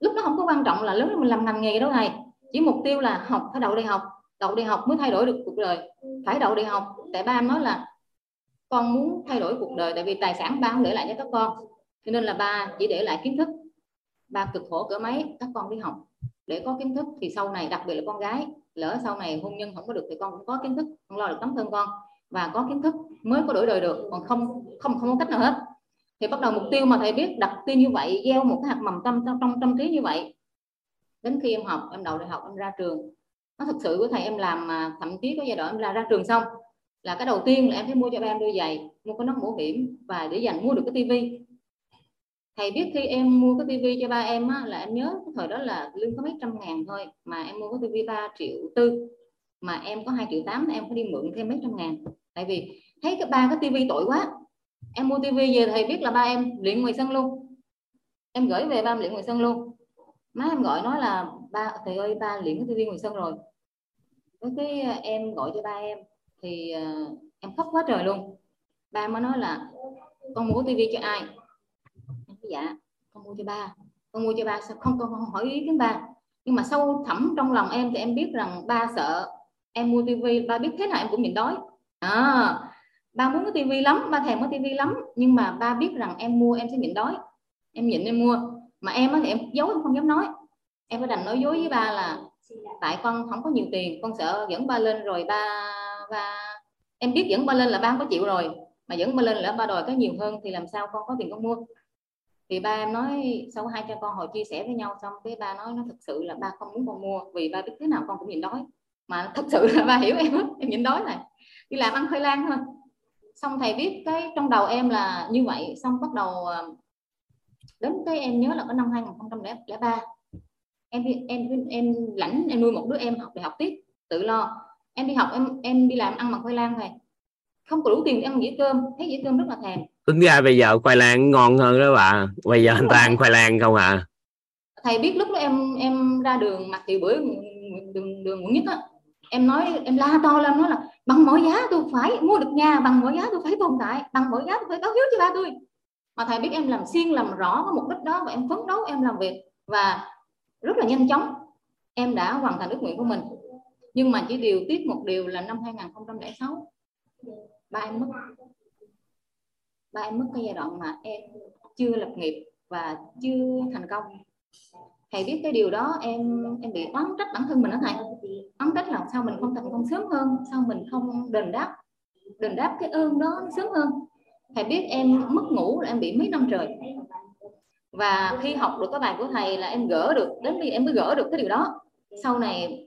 lúc đó không có quan trọng là lúc đó mình làm ngành nghề đâu này, chỉ mục tiêu là học phải đậu đại học, đậu đại học mới thay đổi được cuộc đời, phải đậu đại học. Tại ba em nói là con muốn thay đổi cuộc đời, tại vì tài sản ba không để lại cho các con, cho nên là ba chỉ để lại kiến thức. Ba cực khổ cỡ mấy, các con đi học để có kiến thức, thì sau này đặc biệt là con gái, lỡ sau này hôn nhân không có được thì con cũng có kiến thức, con lo được tấm thân con, và có kiến thức mới có đổi đời được, còn không không không có cách nào hết. Thì bắt đầu mục tiêu mà thầy biết đặt tiêu như vậy, gieo một cái hạt mầm tâm trong tâm trí như vậy, đến khi em học, em đậu đại học, em ra trường, nó thực sự của thầy em làm mà thậm chí có giai đoạn em ra ra trường xong là cái đầu tiên là em phải mua cho ba em đôi giày, mua cái nón mũ hiểm, và để dành mua được cái tivi. Thầy biết khi em mua cái tivi cho ba em á, là em nhớ cái thời đó là lương có mấy trăm ngàn thôi, mà em mua cái tivi ba triệu tư, mà em có hai triệu tám, em phải đi mượn thêm mấy trăm ngàn, tại vì thấy cái ba cái tivi tội quá. Em mua tivi về thầy biết là ba em luyện ngoài sân luôn, em gửi về ba em luyện ngoài sân luôn. Má em gọi nói là ba thầy ơi, ba luyện cái tivi ngoài sân rồi. Với cái em gọi cho ba em thì uh, em khóc quá trời luôn. Ba em mới nói là con mua tivi cho ai? Dạ con mua cho ba. Con mua cho ba sao không, con không hỏi ý kiến ba. Nhưng mà sâu thẳm trong lòng em thì em biết rằng ba sợ em mua tivi, ba biết thế nào em cũng nhịn đói à. Ba muốn cái tivi lắm, ba thèm cái tivi lắm, nhưng mà ba biết rằng em mua em sẽ nhịn đói, em nhịn em mua. Mà em thì em giấu, em không dám nói. Em phải đành nói dối với ba là tại con không có nhiều tiền, con sợ dẫn ba lên rồi ba ba em biết dẫn ba lên là ba không có chịu rồi, mà dẫn ba lên là ba đòi cái nhiều hơn thì làm sao con có tiền con mua. Thì ba em nói, sau hai cha con họ chia sẻ với nhau xong, cái ba nói nó thực sự là ba không muốn con mua, vì ba biết thế nào con cũng nhịn đói. Mà thật sự là ba hiểu em, em nhịn đói này, đi làm ăn khoai lang thôi. Xong thầy biết cái trong đầu em là như vậy. Xong bắt đầu đến cái em nhớ là có năm hai nghìn không trăm lẻ ba, em em em lãnh em nuôi một đứa em học để học tiếp tự lo. Em đi học em em đi làm ăn bằng khoai lang này, không có đủ tiền để ăn dĩa cơm, thấy dĩa cơm rất là thèm. Tính ra bây giờ khoai lang ngon hơn đó bà, bây giờ anh ta ăn khoai lang không à. Thầy biết lúc đó em em ra đường mặt thì bưởi đường đường Nguyễn Nhất á, em nói em la to lên nói là bằng mọi giá tôi phải mua được nhà, bằng mọi giá tôi phải tồn tại, bằng mọi giá tôi phải báo hiếu cho ba tôi. Mà thầy biết em làm xuyên làm rõ cái mục đích đó, và em phấn đấu em làm việc, và rất là nhanh chóng em đã hoàn thành ước nguyện của mình. Nhưng mà chỉ điều tiếc một điều là năm hai nghìn không trăm lẻ sáu ba em mất. Ba em mất cái giai đoạn mà em chưa lập nghiệp và chưa thành công. Thầy biết cái điều đó em em bị oán trách bản thân mình đó thầy. Oán trách là sao mình không thành công sớm hơn, sao mình không đền đáp đền đáp cái ơn đó sớm hơn. Thầy biết em mất ngủ là em bị mấy năm trời. Và khi học được cái bài của thầy là em gỡ được, đến bây giờ em mới gỡ được cái điều đó. Sau này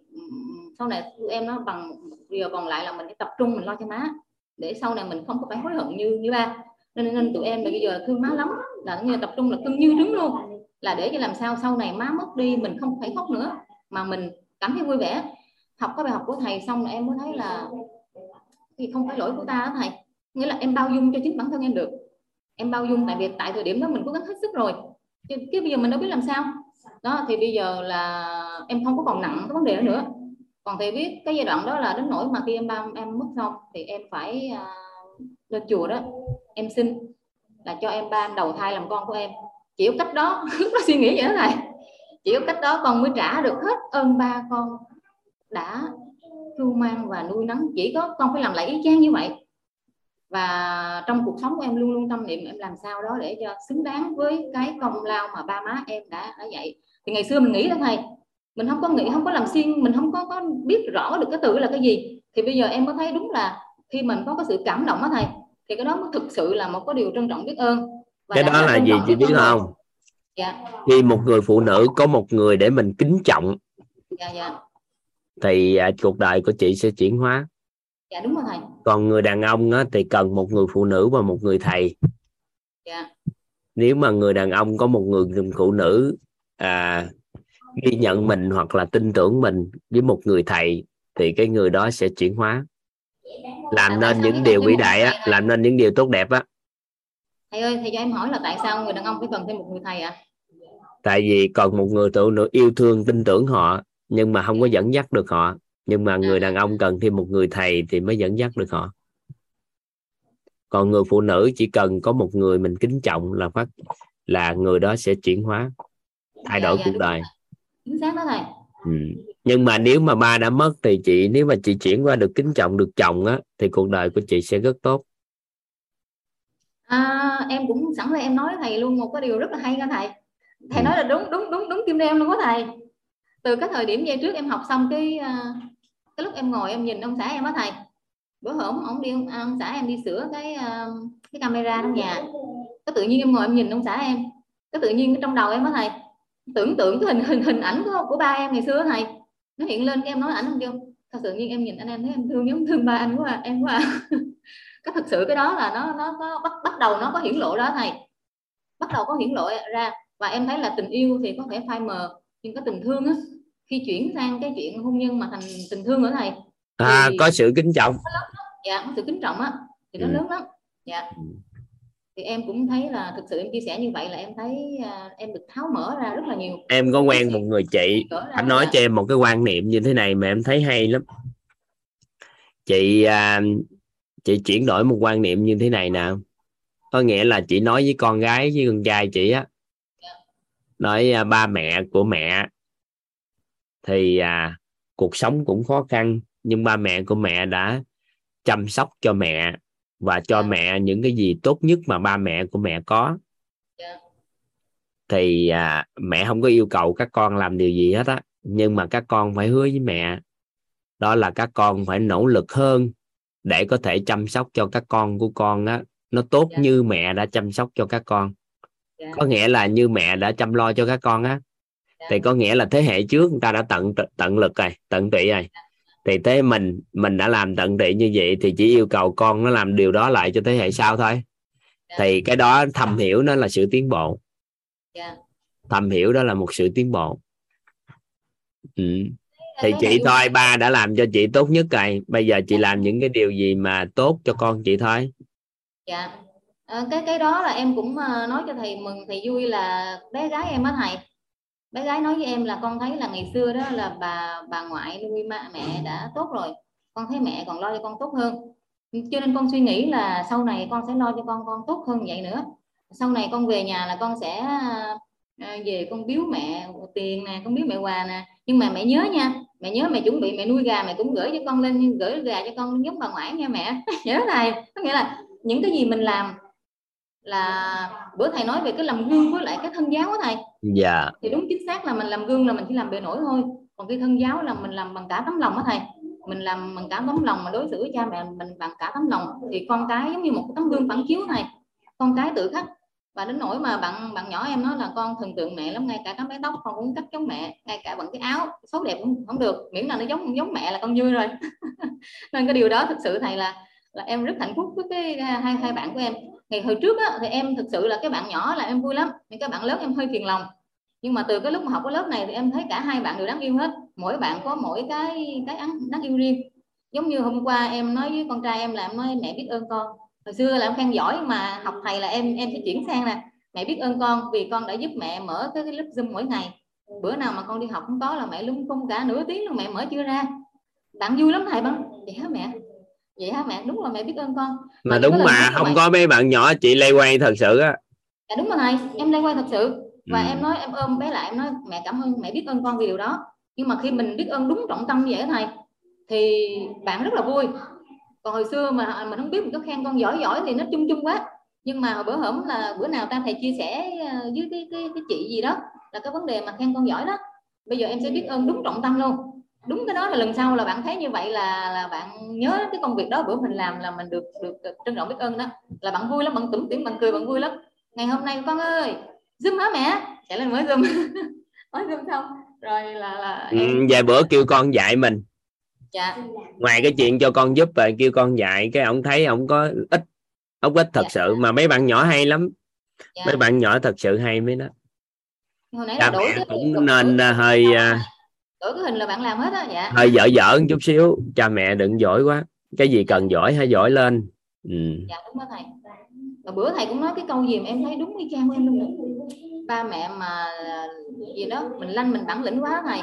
sau này em nó bằng điều còn lại là mình phải tập trung mình lo cho má, để sau này mình không có phải hối hận như như ba. Nên, nên tụi em bây giờ thương má lắm, là như tập trung là cưng như đứng luôn, là để cho làm sao sau này má mất đi mình không phải khóc nữa, mà mình cảm thấy vui vẻ. Học cái bài học của thầy xong là em mới thấy là thì không phải lỗi của ta đó thầy, nghĩa là em bao dung cho chính bản thân em được, em bao dung tại vì tại thời điểm đó mình cố gắng hết sức rồi chứ cái bây giờ mình đâu biết làm sao đó. Thì bây giờ là em không có còn nặng cái vấn đề đó nữa. Còn thầy biết cái giai đoạn đó là đến nỗi mà khi em ba em mất xong thì em phải à, lên chùa đó em xin là cho em ba em đầu thai làm con của em. Chỉ có cách đó nó suy nghĩ vậy đó thầy, chỉ có cách đó con mới trả được hết ơn ba con đã cưu mang và nuôi nấng. Chỉ có con phải làm lại ý chang như vậy. Và trong cuộc sống của em luôn luôn tâm niệm em làm sao đó để cho xứng đáng với cái công lao mà ba má em đã đã dạy. Thì ngày xưa mình nghĩ đó thầy, mình không có nghĩ, không có làm xuyên, mình không có, có biết rõ được cái từ là cái gì. Thì bây giờ em có thấy đúng là khi mình có cái sự cảm động đó thầy, thì cái đó mới thực sự là một cái điều trân trọng biết ơn. Và cái đó là gì chị biết không? Dạ. Khi một người phụ nữ có một người để mình kính trọng, dạ, dạ. thì à, cuộc đời của chị sẽ chuyển hóa. Dạ đúng rồi thầy. Còn người đàn ông á, thì cần một người phụ nữ và một người thầy. Dạ. Nếu mà người đàn ông có một người phụ nữ à, ghi nhận mình hoặc là tin tưởng mình với một người thầy thì cái người đó sẽ chuyển hóa, làm nên những điều vĩ đại á, làm nên những điều tốt đẹp á. Thầy ơi, thầy cho em hỏi là tại sao người đàn ông phải cần thêm một người thầy ạ? À? Tại vì còn một người phụ nữ yêu thương tin tưởng họ nhưng mà không có dẫn dắt được họ, nhưng mà người đàn ông cần thêm một người thầy thì mới dẫn dắt được họ. Còn người phụ nữ chỉ cần có một người mình kính trọng là phát là người đó sẽ chuyển hóa, thay đổi dạ, dạ, cuộc đời. Chính xác đó thầy. Ừ. Nhưng mà nếu mà ba đã mất thì chị, nếu mà chị chuyển qua được kính trọng, được chồng á, thì cuộc đời của chị sẽ rất tốt. À, em cũng sẵn là em nói thầy luôn một cái điều rất là hay nha thầy. Thầy ừ. nói là đúng đúng đúng đúng tim em luôn đó thầy. Từ cái thời điểm giây trước em học xong cái cái lúc em ngồi em nhìn ông xã em á thầy. Bữa hổm ông đi ông, ông xã em đi sửa cái cái camera trong nhà. Cái tự nhiên em ngồi em nhìn ông xã em. Cái tự nhiên cái trong đầu em á thầy, tưởng tượng cái hình hình hình ảnh của, của ba em ngày xưa thầy nó hiện lên. Cái em nói ảnh không chưa, thật sự nhiên em nhìn anh em thấy em thương giống thương ba anh quá à, em quá à. Cái thực sự cái đó là nó nó có bắt bắt đầu nó có hiển lộ đó thầy, bắt đầu có hiển lộ ra. Và em thấy là tình yêu thì có thể phai mờ nhưng có tình thương á, khi chuyển sang cái chuyện hôn nhân mà thành tình thương nữa thầy à, có sự kính trọng, dạ có sự kính trọng á thì nó ừ. lớn lắm. Dạ thì em cũng thấy là thực sự em chia sẻ như vậy là em thấy à, em được tháo mở ra rất là nhiều. Em có quen một người chị, anh nói cho em một cái quan niệm như thế này mà em thấy hay lắm. Chị à, chị chuyển đổi một quan niệm như thế này nè, có nghĩa là chị nói với con gái với con trai chị á, nói à, ba mẹ của mẹ thì à, cuộc sống cũng khó khăn nhưng ba mẹ của mẹ đã chăm sóc cho mẹ và cho yeah. mẹ những cái gì tốt nhất mà ba mẹ của mẹ có. yeah. Thì à, mẹ không có yêu cầu các con làm điều gì hết á, nhưng mà các con phải hứa với mẹ đó là các con phải nỗ lực hơn để có thể chăm sóc cho các con của con á nó tốt yeah. như mẹ đã chăm sóc cho các con. yeah. Có nghĩa là như mẹ đã chăm lo cho các con á, yeah. thì có nghĩa là thế hệ trước người ta đã tận tận lực rồi, tận tụy rồi. yeah. Thì thế mình mình đã làm tận tụy như vậy thì chỉ yêu cầu con nó làm điều đó lại cho thế hệ sau thôi. yeah. Thì cái đó thầm hiểu nó là sự tiến bộ. yeah. Thầm hiểu đó là một sự tiến bộ. ừ. Thì chị thôi, ba đã làm cho chị tốt nhất rồi, bây giờ chị yeah. làm những cái điều gì mà tốt cho con chị thôi. yeah. à, cái cái đó là em cũng nói cho thầy mừng thầy vui là bé gái em á thầy. Bé gái nói với em là con thấy là ngày xưa đó là bà bà ngoại nuôi mẹ đã tốt rồi, con thấy mẹ còn lo cho con tốt hơn, cho nên con suy nghĩ là sau này con sẽ lo cho con con tốt hơn vậy nữa. Sau này con về nhà là con sẽ về con biếu mẹ tiền nè, con biếu mẹ quà nè, nhưng mà mẹ nhớ nha, mẹ nhớ mẹ chuẩn bị mẹ nuôi gà mẹ cũng gửi cho con lên, gửi gà cho con giống bà ngoại nha mẹ. Nhớ thầy, có nghĩa là những cái gì mình làm là bữa thầy nói về cái làm gương với lại cái thân giáo đó thầy. Dạ. Yeah. Thì đúng chính xác là mình làm gương là mình chỉ làm bề nổi thôi, còn cái thân giáo là mình làm bằng cả tấm lòng đó thầy. Mình làm bằng cả tấm lòng mà đối xử với cha mẹ mình bằng cả tấm lòng thì con cái giống như một cái tấm gương phản chiếu thầy. Con cái tự khắc. Và đến nỗi mà bạn bạn nhỏ em nói là con thần tượng mẹ lắm, ngay cả cái mái tóc con cũng cắt giống mẹ, ngay cả bằng cái áo xấu đẹp cũng không được, miễn là nó giống giống mẹ là con vui rồi. Nên cái điều đó thực sự thầy là là em rất hạnh phúc với cái hai hai bạn của em. Ngày hồi trước á, thì em thực sự là cái bạn nhỏ là em vui lắm, nhưng các bạn lớn em hơi phiền lòng. Nhưng mà từ cái lúc mà học cái lớp này thì em thấy cả hai bạn đều đáng yêu hết, mỗi bạn có mỗi cái cái đáng yêu riêng. Giống như hôm qua em nói với con trai em là em nói mẹ biết ơn con, Hồi xưa là em khen giỏi mà học thầy là em em sẽ chuyển sang là mẹ biết ơn con vì con đã giúp mẹ mở cái, cái lớp Zoom mỗi ngày. Bữa nào mà con đi học không có là mẹ lúng không cả nửa tiếng luôn, mẹ mở chưa ra. Bạn vui lắm thầy bạn. Vậy hả mẹ? Vậy hả mẹ? Đúng rồi mẹ biết ơn con. Mà, mà đúng mà không mẹ. Có mấy bạn nhỏ chị lay quay thật sự á. Dạ đúng rồi thầy, em lay quay thật sự. Và ừ. em nói em ôm bé lại em nói mẹ cảm ơn, mẹ biết ơn con vì điều đó. Nhưng mà khi mình biết ơn đúng trọng tâm như vậy thầy thì bạn rất là vui. Còn hồi xưa mà mình không biết mình có khen con giỏi giỏi thì nó chung chung quá. Nhưng mà bữa hổm là bữa nào ta thầy chia sẻ với cái, cái, cái chị gì đó là cái vấn đề mà khen con giỏi đó. Bây giờ em sẽ biết ơn đúng trọng tâm luôn. Đúng cái đó là lần sau là bạn thấy như vậy là, là bạn nhớ cái công việc đó bữa mình làm là mình được được, được trân trọng biết ơn đó. Là bạn vui lắm, bạn tủm tỉm, bạn cười, bạn vui lắm. Ngày hôm nay con ơi, Zoom hả mẹ? Chạy lên mới Zoom. Mới Zoom xong. Rồi là, là em... ừ, vài bữa kêu con dạy mình. Dạ. Ngoài cái chuyện cho con giúp rồi kêu con dạy cái ông thấy ông có ít ông ít thật dạ. sự mà mấy bạn nhỏ hay lắm dạ. mấy bạn nhỏ thật sự hay mấy đó. Hồi nãy là đổi cái cũng đổi, nên đổi, hơi đổi cái hình là bạn làm hết đó dạ. hơi dở dở chút xíu, cha mẹ đừng giỏi quá, cái gì cần giỏi hay giỏi lên. Ừ. Dạ đúng đó thầy. Và bữa thầy cũng nói cái câu gì mà em thấy đúng y chang của em luôn đó. Ba mẹ mà gì đó mình lanh mình bản lĩnh quá thầy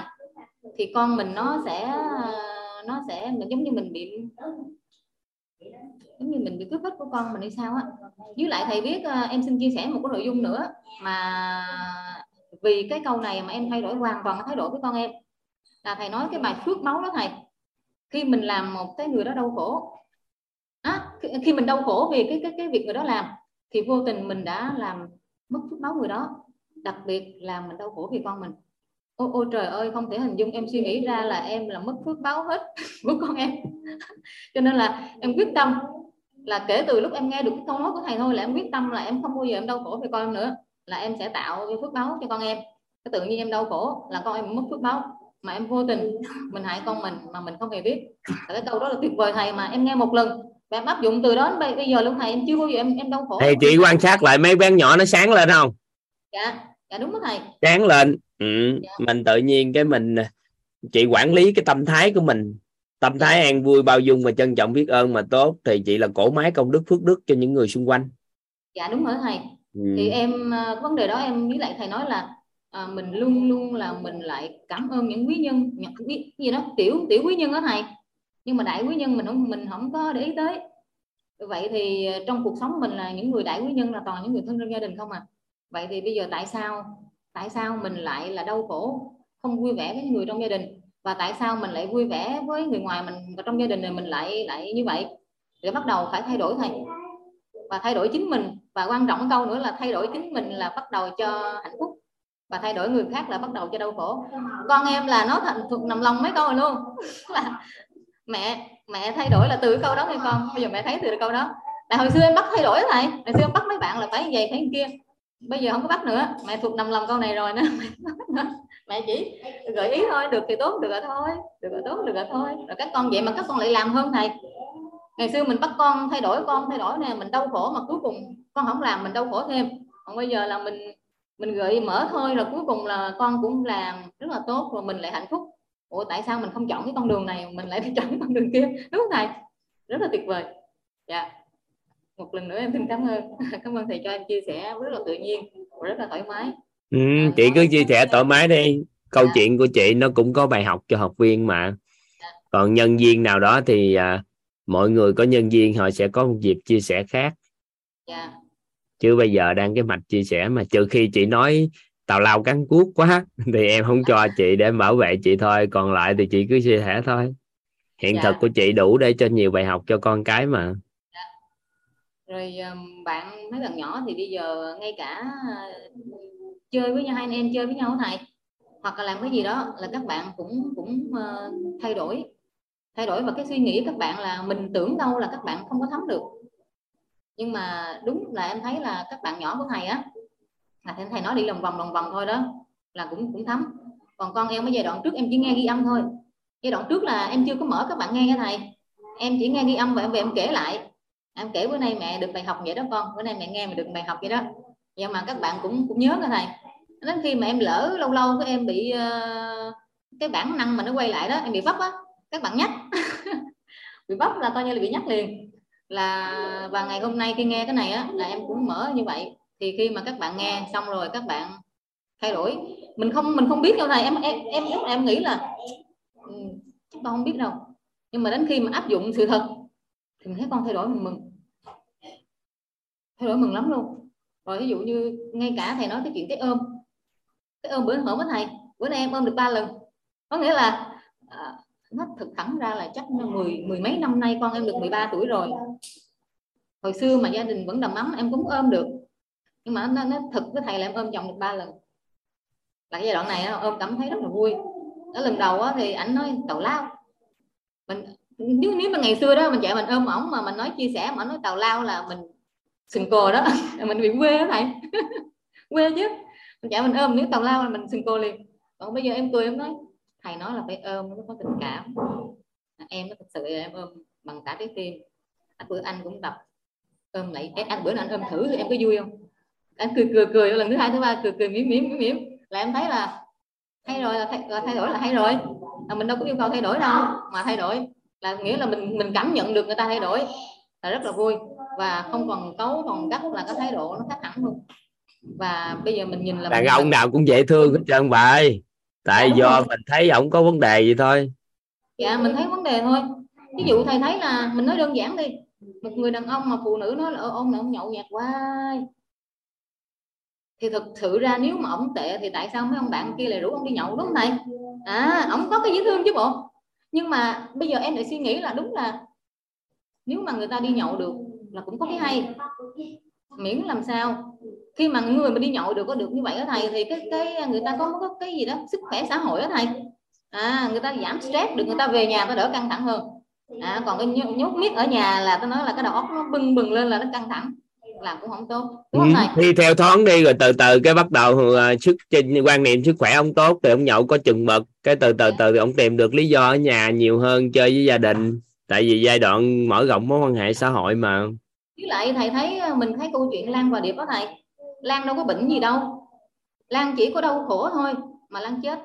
thì con mình nó sẽ nó sẽ mình giống như mình bị giống như mình bị cướp hết của con mình hay sao á. Với lại thầy biết em xin chia sẻ một cái nội dung nữa mà vì cái câu này mà em thay đổi hoàn toàn cái thái độ với con em là thầy nói cái bài phước báu đó thầy. Khi mình làm một cái người đó đau khổ à, khi mình đau khổ vì cái cái cái việc người đó làm thì vô tình mình đã làm mất phước báu người đó. Đặc biệt là mình đau khổ vì con mình. Ô, ô trời ơi không thể hình dung, em suy nghĩ ra là em là mất phước báo hết của con em. Cho nên là em quyết tâm là kể từ lúc em nghe được cái câu nói của thầy thôi là em quyết tâm là em không bao giờ em đau khổ về con em nữa, là em sẽ tạo phước báo cho con em. Cái tự nhiên em đau khổ là con em mất phước báo mà em vô tình mình hại con mình mà mình không hề biết. Cái câu đó là tuyệt vời thầy, mà em nghe một lần và em áp dụng từ đó đến bây giờ luôn thầy, em chưa bao giờ em em đau khổ. Thì chị quan sát lại mấy bé nhỏ nó sáng lên không? Dạ, dạ đúng đó thầy. Sáng lên. Ừ, dạ. Mình tự nhiên cái mình chị quản lý cái tâm thái của mình, tâm thái dạ. an vui bao dung và trân trọng biết ơn mà tốt thì chị là cỗ máy công đức phước đức cho những người xung quanh. Dạ đúng rồi thầy. Ừ. Thì em vấn đề đó em với lại thầy nói là à, mình luôn luôn là mình lại cảm ơn những quý nhân, những cái gì đó tiểu tiểu quý nhân đó thầy, nhưng mà đại quý nhân mình không mình không có để ý tới. Vậy thì trong cuộc sống mình là những người đại quý nhân là toàn những người thân trong gia đình không à. Vậy thì bây giờ tại sao Tại sao mình lại là đau khổ, không vui vẻ với người trong gia đình, và tại sao mình lại vui vẻ với người ngoài mình và trong gia đình này mình lại lại như vậy? Để bắt đầu phải thay đổi thầy và thay đổi chính mình, và quan trọng câu nữa là thay đổi chính mình là bắt đầu cho hạnh phúc và thay đổi người khác là bắt đầu cho đau khổ. Con em là nó thành thuộc nằm lòng mấy câu rồi luôn. là mẹ mẹ thay đổi là từ câu đó nghe con, bây giờ mẹ thấy từ câu đó. Là hồi xưa em bắt thay đổi thầy, hồi xưa em bắt mấy bạn là phải như vậy phải như kia. Bây giờ không có bắt nữa, mẹ thuộc nằm lòng câu này rồi nữa. Mẹ chỉ gợi ý thôi, được thì tốt, được rồi thôi, được rồi tốt, được rồi thôi. Rồi các con vậy mà các con lại làm hơn thầy. Ngày xưa mình bắt con thay đổi, con thay đổi nè, mình đau khổ mà cuối cùng con không làm mình đau khổ thêm. Còn bây giờ là mình mình gợi mở thôi là cuối cùng là con cũng làm rất là tốt và mình lại hạnh phúc. Ủa tại sao mình không chọn cái con đường này, mình lại phải chọn cái con đường kia, đúng không thầy? Rất là tuyệt vời. Dạ. Yeah. Một lần nữa em xin cảm ơn cảm ơn thầy cho em chia sẻ rất là tự nhiên, rất là thoải mái. Ừ, chị cứ chia sẻ thoải mái đi, câu dạ. chuyện của chị nó cũng có bài học cho học viên mà dạ. còn nhân viên nào đó thì à, mọi người có nhân viên họ sẽ có một dịp chia sẻ khác dạ. chứ bây giờ đang cái mạch chia sẻ mà trừ khi chị nói tào lao cắn cuốc quá thì em không cho chị để bảo vệ chị thôi, còn lại thì chị cứ chia sẻ thôi. Hiện dạ. thực của chị đủ để cho nhiều bài học cho con cái mà. Rồi bạn mấy bạn nhỏ thì bây giờ ngay cả chơi với nhau, hai anh em chơi với nhau thầy, hoặc là làm cái gì đó là các bạn cũng cũng thay đổi thay đổi và cái suy nghĩ các bạn là mình tưởng đâu là các bạn không có thấm được, nhưng mà đúng là em thấy là các bạn nhỏ của thầy á là thầy nói đi lòng vòng lòng vòng thôi đó là cũng cũng thấm. Còn con em ở giai đoạn trước em chỉ nghe ghi âm thôi, giai đoạn trước là em chưa có mở các bạn nghe nha thầy, em chỉ nghe ghi âm và em về em kể lại. Em kể bữa nay mẹ được bài học vậy đó con, bữa nay mẹ nghe mẹ được bài học vậy đó. Nhưng mà các bạn cũng cũng nhớ đó thầy. Đến khi mà em lỡ lâu lâu các em bị uh, cái bản năng mà nó quay lại đó, em bị vấp á, các bạn nhắc. Bị vấp là coi như là bị nhắc liền. là và ngày hôm nay khi nghe cái này á, là em cũng mở như vậy. Thì khi mà các bạn nghe xong rồi các bạn thay đổi, mình không mình không biết đâu này, em em em em nghĩ là chắc con không biết đâu, nhưng mà đến khi mà áp dụng sự thật thì mình thấy con thay đổi, mình mừng, thay đổi mừng lắm luôn. Rồi ví dụ như ngay cả thầy nói cái chuyện cái ôm, cái ôm bữa hổm với thầy, bữa nay em ôm được ba lần, có nghĩa là à, nó thực thẳng ra là chắc mười mười mấy năm nay con em được mười ba tuổi rồi. Hồi xưa mà gia đình vẫn đầm ấm em cũng ôm được, nhưng mà nó, nó thực với thầy là em ôm chồng được ba lần. Là cái giai đoạn này ôm cảm thấy rất là vui. Ở lần đầu á, thì ảnh nói tào lao, mình nếu nếu mà ngày xưa đó mình chạy mình ôm ổng mà mình nói chia sẻ mà nói tào lao là mình sừng cồ đó, mình bị quê đó thầy. Quê chứ, mình chạy mình ôm nếu tào lao là mình sừng cồ liền. Còn bây giờ em cười em nói thầy nói là phải ôm nó có tình cảm, em nó thật sự em ôm bằng cả trái tim. Anh bữa anh cũng tập ôm lại, anh bữa nào anh ôm thử thì em có vui không? Anh cười cười cười lần thứ hai thứ ba cười cười mỉm mỉm mỉm mỉm là em thấy là thay rồi, là thay, là thay đổi là hay rồi, là mình đâu có yêu cầu thay đổi đâu, mà thay đổi là nghĩa là mình mình cảm nhận được người ta thay đổi là rất là vui, và không còn cấu còn gắt là cái thái độ nó khác hẳn luôn. Và bây giờ mình nhìn là đàn ông nào cũng dễ thương hết trơn vậy, tại đúng do rồi. Mình thấy không có vấn đề gì thôi. Dạ mình thấy vấn đề thôi. Ví dụ thầy thấy là mình nói đơn giản đi, một người đàn ông mà phụ nữ nói là ôm này ông nhậu nhạt quá, thì thực sự ra nếu mà ổng tệ thì tại sao mấy ông bạn kia lại rủ ông đi nhậu, đúng không thầy? À ổng có cái dễ thương chứ bộ. Nhưng mà bây giờ em lại suy nghĩ là đúng là nếu mà người ta đi nhậu được là cũng có cái hay, miễn làm sao khi mà người mà đi nhậu được có được như vậy đó thầy, thì cái cái người ta có, có cái gì đó sức khỏe xã hội đó thầy, à người ta giảm stress được, người ta về nhà ta đỡ căng thẳng hơn. À, còn cái nhốt miết ở nhà là ta nói là cái đầu óc nó bừng bừng lên là nó căng thẳng làm cũng không tốt, đúng không thầy? Đi theo thoáng đi rồi từ từ cái bắt đầu sức quan niệm sức khỏe không tốt thì ông nhậu có chừng mực, cái từ từ từ thì ông tìm được lý do ở nhà nhiều hơn chơi với gia đình, tại vì giai đoạn mở rộng mối quan hệ xã hội mà. Với lại thầy thấy mình thấy câu chuyện Lan và Điệp đó thầy, Lan đâu có bệnh gì đâu, Lan chỉ có đau khổ thôi mà Lan chết.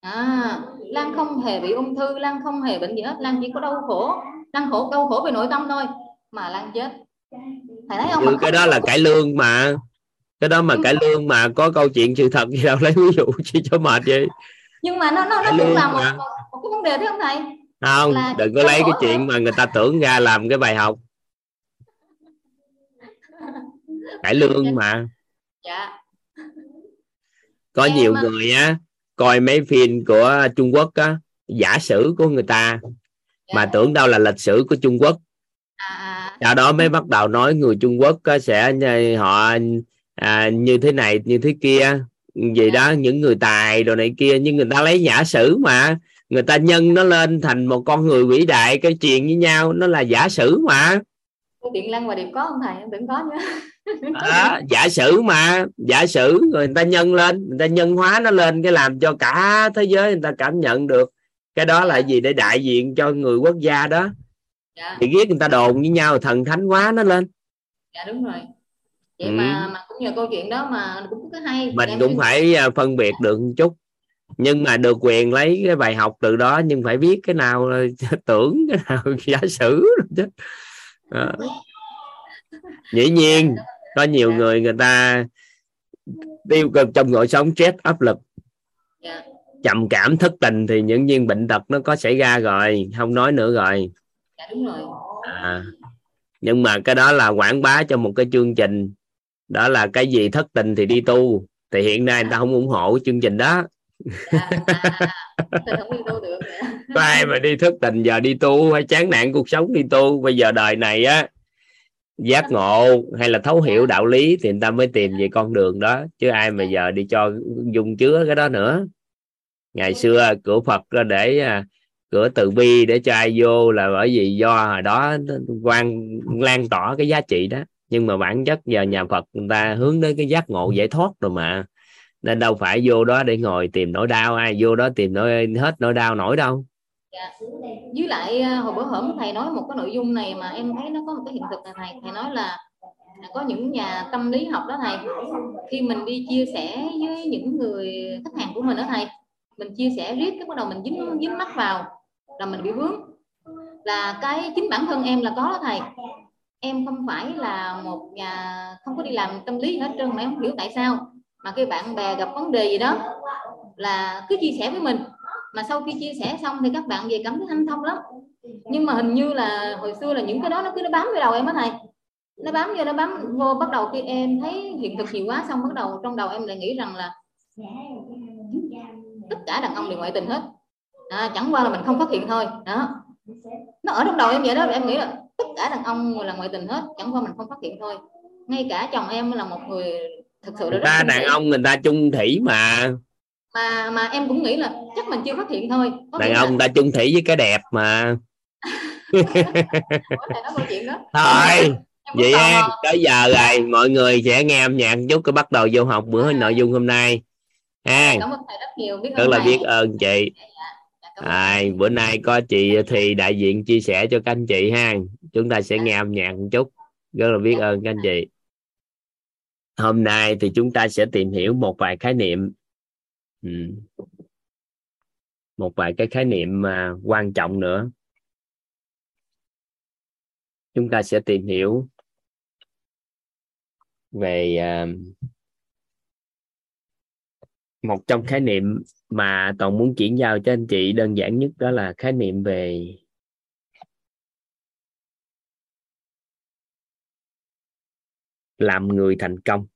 À, Lan không hề bị ung thư, Lan không hề bệnh gì hết, Lan chỉ có đau khổ, Lan khổ đau khổ về nội tâm thôi mà Lan chết. Thầy thấy không? Ừ, cái đó là cải lương mà, cái đó mà cải lương mà có câu chuyện sự thật gì đâu lấy ví dụ chi cho mệt vậy. Nhưng mà nó nó nó cũng là một, một, một cái vấn đề, thấy không thầy? Không, là đừng có lấy cái chuyện thôi mà người ta tưởng ra làm cái bài học. Cải lương mà. Dạ. Có em nhiều mà người á coi mấy phim của Trung Quốc á, giả sử của người ta dạ, mà tưởng đâu là lịch sử của Trung Quốc. À, sau đó mới bắt đầu nói người Trung Quốc sẽ họ à, như thế này như thế kia gì đó, những người tài đồ này kia, nhưng người ta lấy giả sử mà người ta nhân nó lên thành một con người vĩ đại, cái chuyện với nhau nó là giả sử mà. Điện Lăng và Điệp có không thầy? Em tưởng có nhá. À, giả sử mà, giả sử rồi người ta nhân lên, người ta nhân hóa nó lên cái làm cho cả thế giới người ta cảm nhận được cái đó là gì để đại diện cho người quốc gia đó. Dạ. Thì ghét người ta đồn với nhau thần thánh hóa nó lên. Dạ đúng rồi. Vậy ừ. mà, mà cũng nhờ câu chuyện đó mà cũng có hay. Mình cũng phải phân biệt được một chút, nhưng mà được quyền lấy cái bài học từ đó, nhưng phải biết cái nào là tưởng, cái nào giả sử chứ. À. Dĩ nhiên có nhiều dạ. người người ta tiêu cực trong cuộc sống, stress áp lực dạ. trầm cảm thất tình thì những nhiên bệnh tật nó có xảy ra rồi, không nói nữa rồi. Dạ, đúng rồi. À, nhưng mà cái đó là quảng bá cho một cái chương trình, đó là cái gì thất tình thì đi tu, thì hiện nay người ta không ủng hộ chương trình đó. Dạ, à, không đi tu được. Có ai mà đi thất tình giờ đi tu, hay chán nản cuộc sống đi tu. Bây giờ đời này á, giác ngộ hay là thấu hiểu đạo lý thì người ta mới tìm về con đường đó, chứ ai mà giờ đi cho dùng chứa cái đó nữa. Ngày xưa cửa Phật để cửa từ bi để cho ai vô là bởi vì do hồi đó quan lan tỏa cái giá trị đó, nhưng mà bản chất giờ nhà Phật người ta hướng đến cái giác ngộ giải thoát rồi mà, nên đâu phải vô đó để ngồi tìm nỗi đau, ai vô đó tìm nỗi hết nỗi đau nổi đâu. Dạ. Với lại hồi bữa hổm thầy nói một cái nội dung này mà em thấy nó có một cái hiện thực này thầy, thầy nói là có những nhà tâm lý học đó thầy, khi mình đi chia sẻ với những người khách hàng của mình đó thầy, mình chia sẻ riết cái bắt đầu mình dính dính mắt vào là mình bị vướng. là cái chính bản thân em là có đó thầy. Em không phải là một nhà không có đi làm tâm lý hết trơn, mà em không hiểu tại sao mà cái bạn bè gặp vấn đề gì đó là cứ chia sẻ với mình, mà sau khi chia sẻ xong thì các bạn về cảm thấy hanh thông lắm. Nhưng mà hình như là hồi xưa là những cái đó nó cứ nó bám vào đầu em á thầy, nó bám vô, nó bám vô, bắt đầu khi em thấy hiện thực nhiều quá, xong bắt đầu trong đầu em lại nghĩ rằng là tất cả đàn ông đều ngoại tình hết, à, chẳng qua là mình không phát hiện thôi đó. Nó ở trong đầu em vậy đó, em nghĩ là tất cả đàn ông là ngoại tình hết, chẳng qua mình không phát hiện thôi. Ngay cả chồng em là một người thực sự là người ta đàn ông, người ta chung thủy mà mà mà em cũng nghĩ là chắc mình chưa phát hiện thôi. Có đàn ông là... ta chung thủy với cái đẹp mà. Thôi vậy em tới giờ rồi, mọi người sẽ nghe âm nhạc chút cái bắt đầu vô học bữa nội dung hôm nay ha. Cảm ơn thầy rất nhiều, biết rất là biết ơn chị. À, bữa nay có chị thì đại diện chia sẻ cho các anh chị ha, chúng ta sẽ nghe âm nhạc một chút, rất là biết ơn các anh chị. Hôm nay thì chúng ta sẽ tìm hiểu một vài khái niệm, ừ. một vài cái khái niệm mà quan trọng nữa. Chúng ta sẽ tìm hiểu về uh, một trong khái niệm mà Toàn muốn chuyển giao cho anh chị đơn giản nhất, đó là khái niệm về làm người thành công.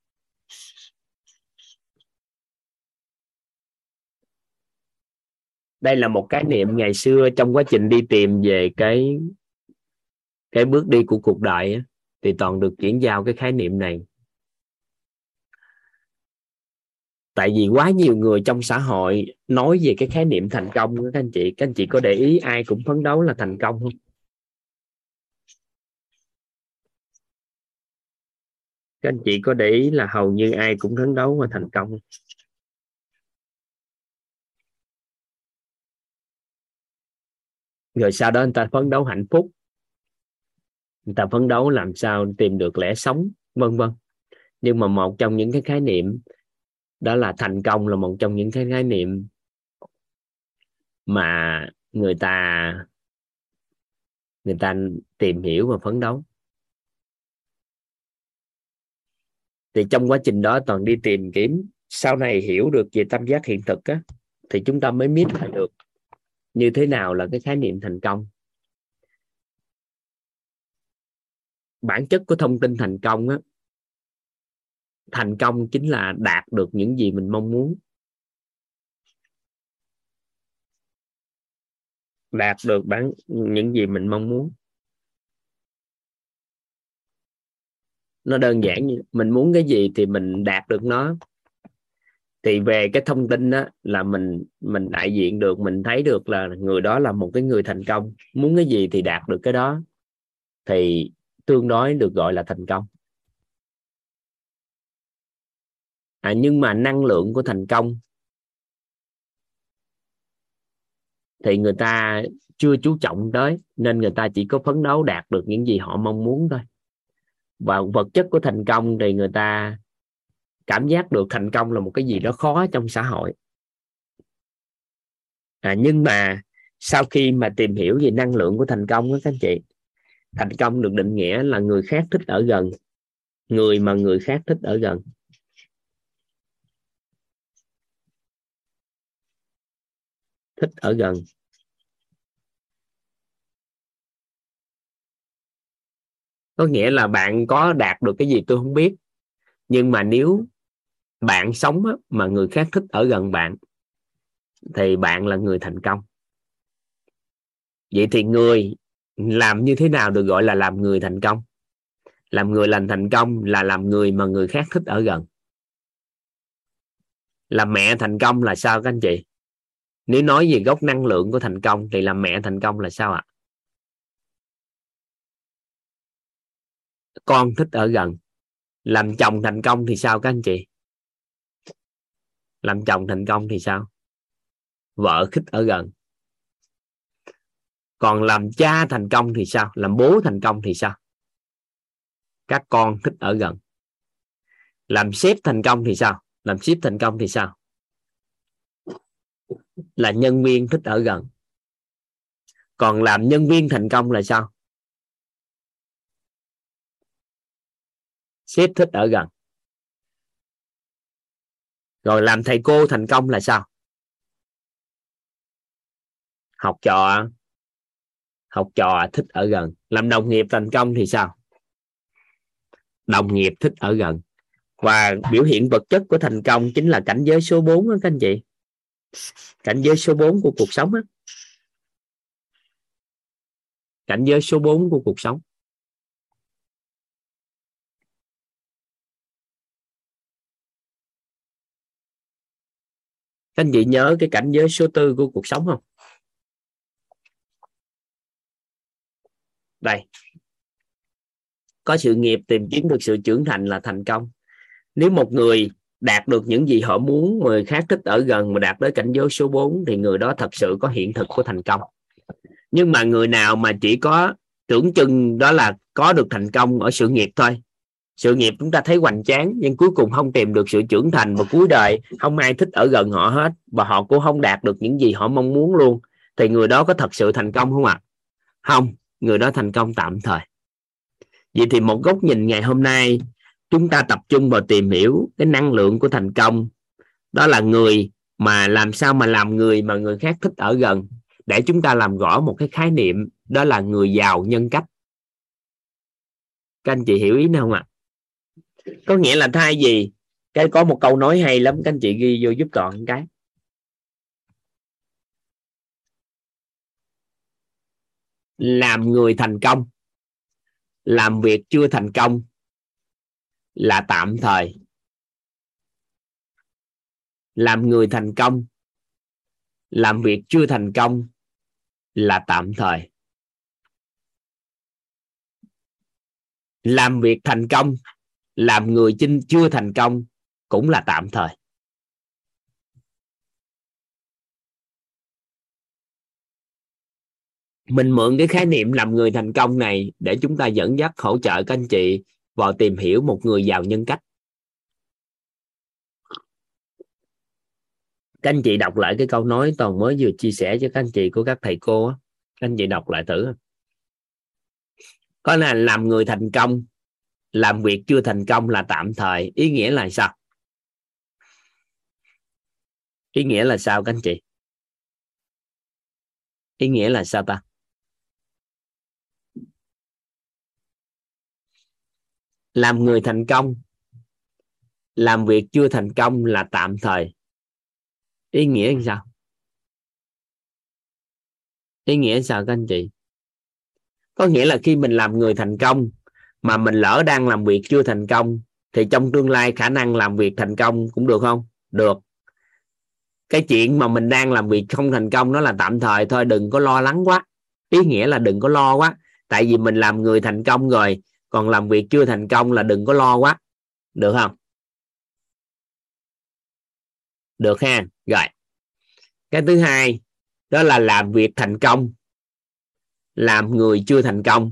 Đây là một khái niệm ngày xưa trong quá trình đi tìm về cái cái bước đi của cuộc đời ấy, thì Toàn được chuyển giao cái khái niệm này. Tại vì quá nhiều người trong xã hội nói về cái khái niệm thành công của các anh chị. Các anh chị có để ý ai cũng phấn đấu là thành công không? Các anh chị có để ý là hầu như ai cũng phấn đấu và thành công không? Rồi sau đó người ta phấn đấu hạnh phúc, người ta phấn đấu làm sao tìm được lẽ sống, vân vân. Nhưng mà một trong những cái khái niệm đó là thành công là một trong những cái khái niệm mà người ta người ta tìm hiểu và phấn đấu. Thì trong quá trình đó Toàn đi tìm kiếm, sau này hiểu được về tam giác hiện thực á, thì chúng ta mới biết lại được như thế nào là cái khái niệm thành công. Bản chất của thông tin thành công á, thành công chính là đạt được những gì mình mong muốn, đạt được bản những gì mình mong muốn. Nó đơn giản như mình muốn cái gì thì mình đạt được nó. Thì về cái thông tin đó là mình mình đại diện được, mình thấy được là người đó là một cái người thành công, muốn cái gì thì đạt được cái đó thì tương đối được gọi là thành công. À, nhưng mà năng lượng của thành công thì người ta chưa chú trọng tới, nên người ta chỉ có phấn đấu đạt được những gì họ mong muốn thôi. Và vật chất của thành công thì người ta cảm giác được thành công là một cái gì đó khó trong xã hội. À, nhưng mà sau khi mà tìm hiểu về năng lượng của thành công đó các anh chị, thành công được định nghĩa là người khác thích ở gần, người mà người khác thích ở gần. Thích ở gần. Có nghĩa là bạn có đạt được cái gì tôi không biết, nhưng mà nếu bạn sống mà người khác thích ở gần bạn thì bạn là người thành công. Vậy thì người làm như thế nào được gọi là làm người thành công? Làm người lành thành công là làm người mà người khác thích ở gần. Làm mẹ thành công là sao các anh chị? Nếu nói về gốc năng lượng của thành công thì làm mẹ thành công là sao ạ? Con thích ở gần. Làm chồng thành công thì sao các anh chị? Làm chồng thành công thì sao? Vợ thích ở gần. Còn làm cha thành công thì sao? Làm bố thành công thì sao? Các con thích ở gần. Làm sếp thành công thì sao? Làm sếp thành công thì sao? Là nhân viên thích ở gần. Còn làm nhân viên thành công là sao? Sếp thích ở gần. Rồi làm thầy cô thành công là sao? Học trò học trò thích ở gần. Làm đồng nghiệp thành công thì sao? Đồng nghiệp thích ở gần. Và biểu hiện vật chất của thành công chính là cảnh giới số bốn đó các anh chị. Cảnh giới số bốn của cuộc sống đó. Cảnh giới số bốn của cuộc sống. Các anh chị nhớ cái cảnh giới số tư của cuộc sống không? Đây. Có sự nghiệp, tìm kiếm được sự trưởng thành là thành công. Nếu một người đạt được những gì họ muốn, người khác thích ở gần mà đạt tới cảnh giới số bốn thì người đó thật sự có hiện thực của thành công. Nhưng mà người nào mà chỉ có tưởng chừng đó là có được thành công ở sự nghiệp thôi, sự nghiệp chúng ta thấy hoành tráng nhưng cuối cùng không tìm được sự trưởng thành, và cuối đời không ai thích ở gần họ hết và họ cũng không đạt được những gì họ mong muốn luôn, thì người đó có thật sự thành công không ạ? À? Không, người đó thành công tạm thời. Vậy thì một góc nhìn ngày hôm nay chúng ta tập trung vào tìm hiểu cái năng lượng của thành công, đó là người mà làm sao mà làm người mà người khác thích ở gần, để chúng ta làm rõ một cái khái niệm, đó là người giàu nhân cách. Các anh chị hiểu ý nào không ạ? À? Có nghĩa là thay vì cái có một câu nói hay lắm, các anh chị ghi vô giúp Toàn cái. Làm người thành công, làm việc chưa thành công là tạm thời. Làm người thành công, làm việc chưa thành công là tạm thời. Làm việc thành công, làm người chưa thành công cũng là tạm thời. Mình mượn cái khái niệm làm người thành công này để chúng ta dẫn dắt hỗ trợ các anh chị vào tìm hiểu một người giàu nhân cách. Các anh chị đọc lại cái câu nói Toàn mới vừa chia sẻ cho các anh chị của các thầy cô. Các anh chị đọc lại thử. Có là làm người thành công, làm việc chưa thành công là tạm thời. Ý nghĩa là sao? Ý nghĩa là sao các anh chị? Ý nghĩa là sao ta? Làm người thành công, làm việc chưa thành công là tạm thời. Ý nghĩa là sao? Ý nghĩa là sao các anh chị? Có nghĩa là khi mình làm người thành công mà mình lỡ đang làm việc chưa thành công thì trong tương lai khả năng làm việc thành công cũng được không? Được. Cái chuyện mà mình đang làm việc không thành công nó là tạm thời thôi, đừng có lo lắng quá. Ý nghĩa là đừng có lo quá. Tại vì mình làm người thành công rồi, còn làm việc chưa thành công là đừng có lo quá. Được không? Được ha. Rồi. Cái thứ hai, đó là làm việc thành công, làm người chưa thành công